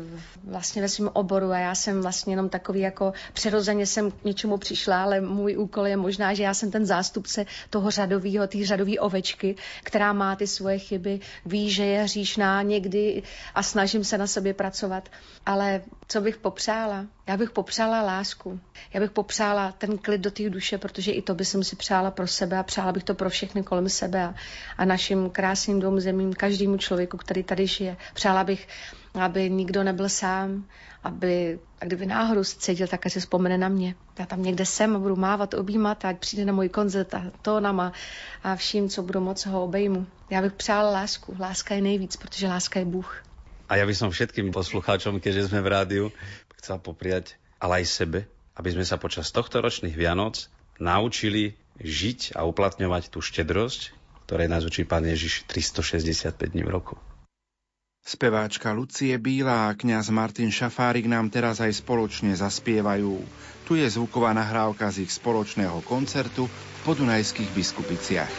vlastně ve svém oboru a já jsem vlastně jenom takový jako přirozeně jsem k něčemu přišla, ale můj úkol je možná, že já jsem ten zástupce toho řadového, té řadové ovečky, která má ty svoje chyby, ví, že je hříšná někdy a snažím se na sobě pracovat. Ale co bych popřála? Já bych popřála lásku. Já bych popřála ten klid do té duše, protože i to by jsem si přála pro sebe a přála bych to pro všechny kolem sebe a našim krásným dvou zemím, každému člověku, který tady žije. Přála bych, aby nikdo nebyl sám, aby, a kdyby náhodou se cítil, tak se vzpomene na mě. Já tam někde jsem a budu mávat, objímat, ať přijde na můj koncert a tónama a vším, co budu moc, ho obejmu. Já bych přála lásku. Láska je nejvíc, protože láska je Bůh. A ja by som všetkým poslucháčom, keďže sme v rádiu, chcel popriať, ale aj sebe, aby sme sa počas tohtoročných Vianoc naučili žiť a uplatňovať tú štedrosť, ktorej nás učí Pán Ježiš 365 dní v roku. Speváčka Lucie Bílá a kňaz Martin Šafárik nám teraz aj spoločne zaspievajú. Tu je zvuková nahrávka z ich spoločného koncertu v Podunajských Biskupiciach.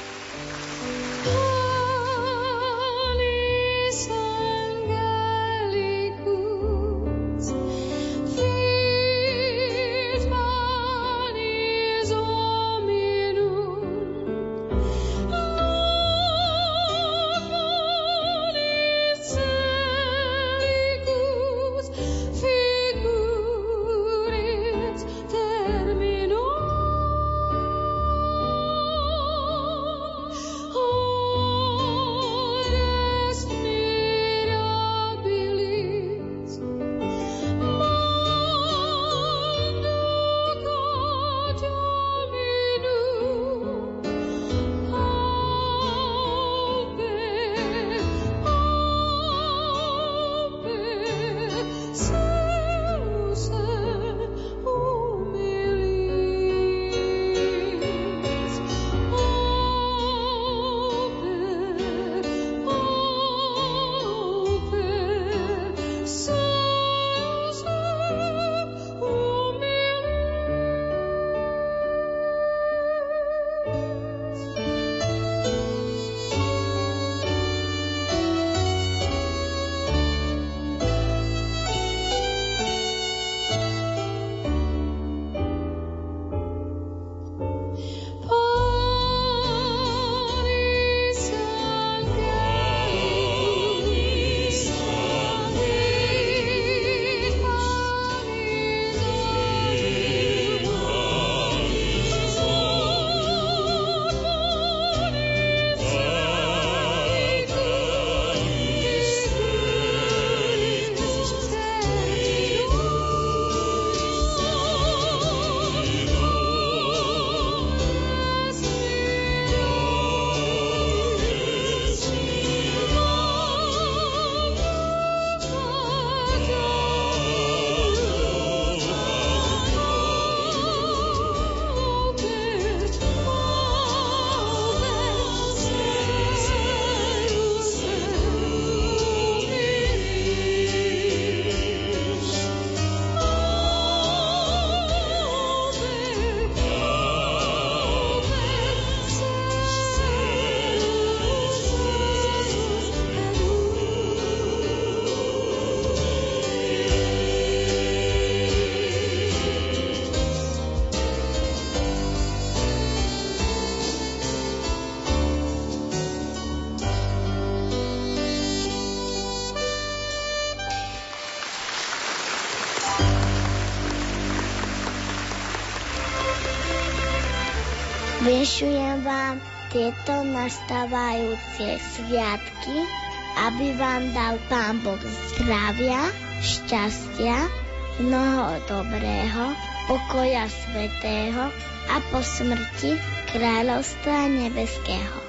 Vyšujem vám tieto nastávajúce sviatky, aby vám dal Pán Boh zdravia, šťastia, mnoho dobrého, pokoja svätého a po smrti kráľovstva nebeského.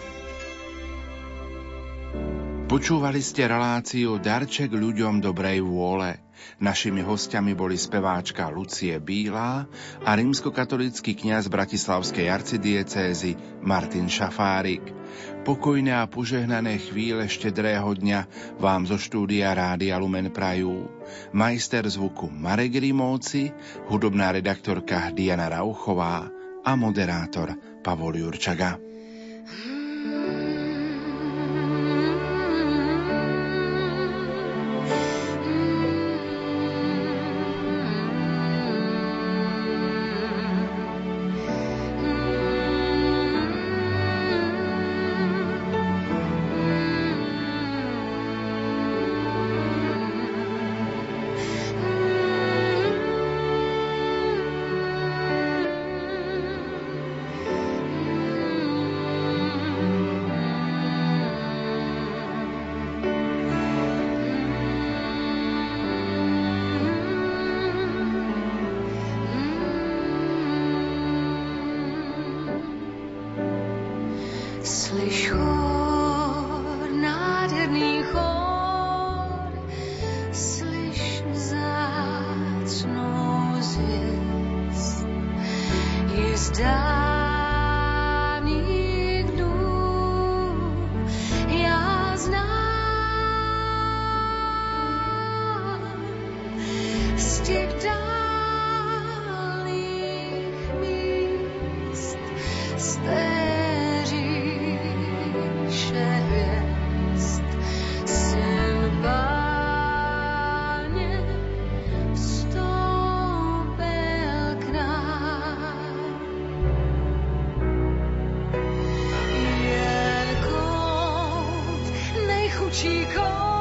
Počúvali ste reláciu Darček ľuďom dobrej vôle. Našimi hostiami boli speváčka Lucie Bílá a rímskokatolícky kňaz bratislavskej arcidiecézy Martin Šafárik. Pokojné a požehnané chvíle štedrého dňa vám zo štúdia Rádia Lumen prajú majster zvuku Marek Rimóci, hudobná redaktorka Diana Rauchová a moderátor Pavol Jurčaga. Chico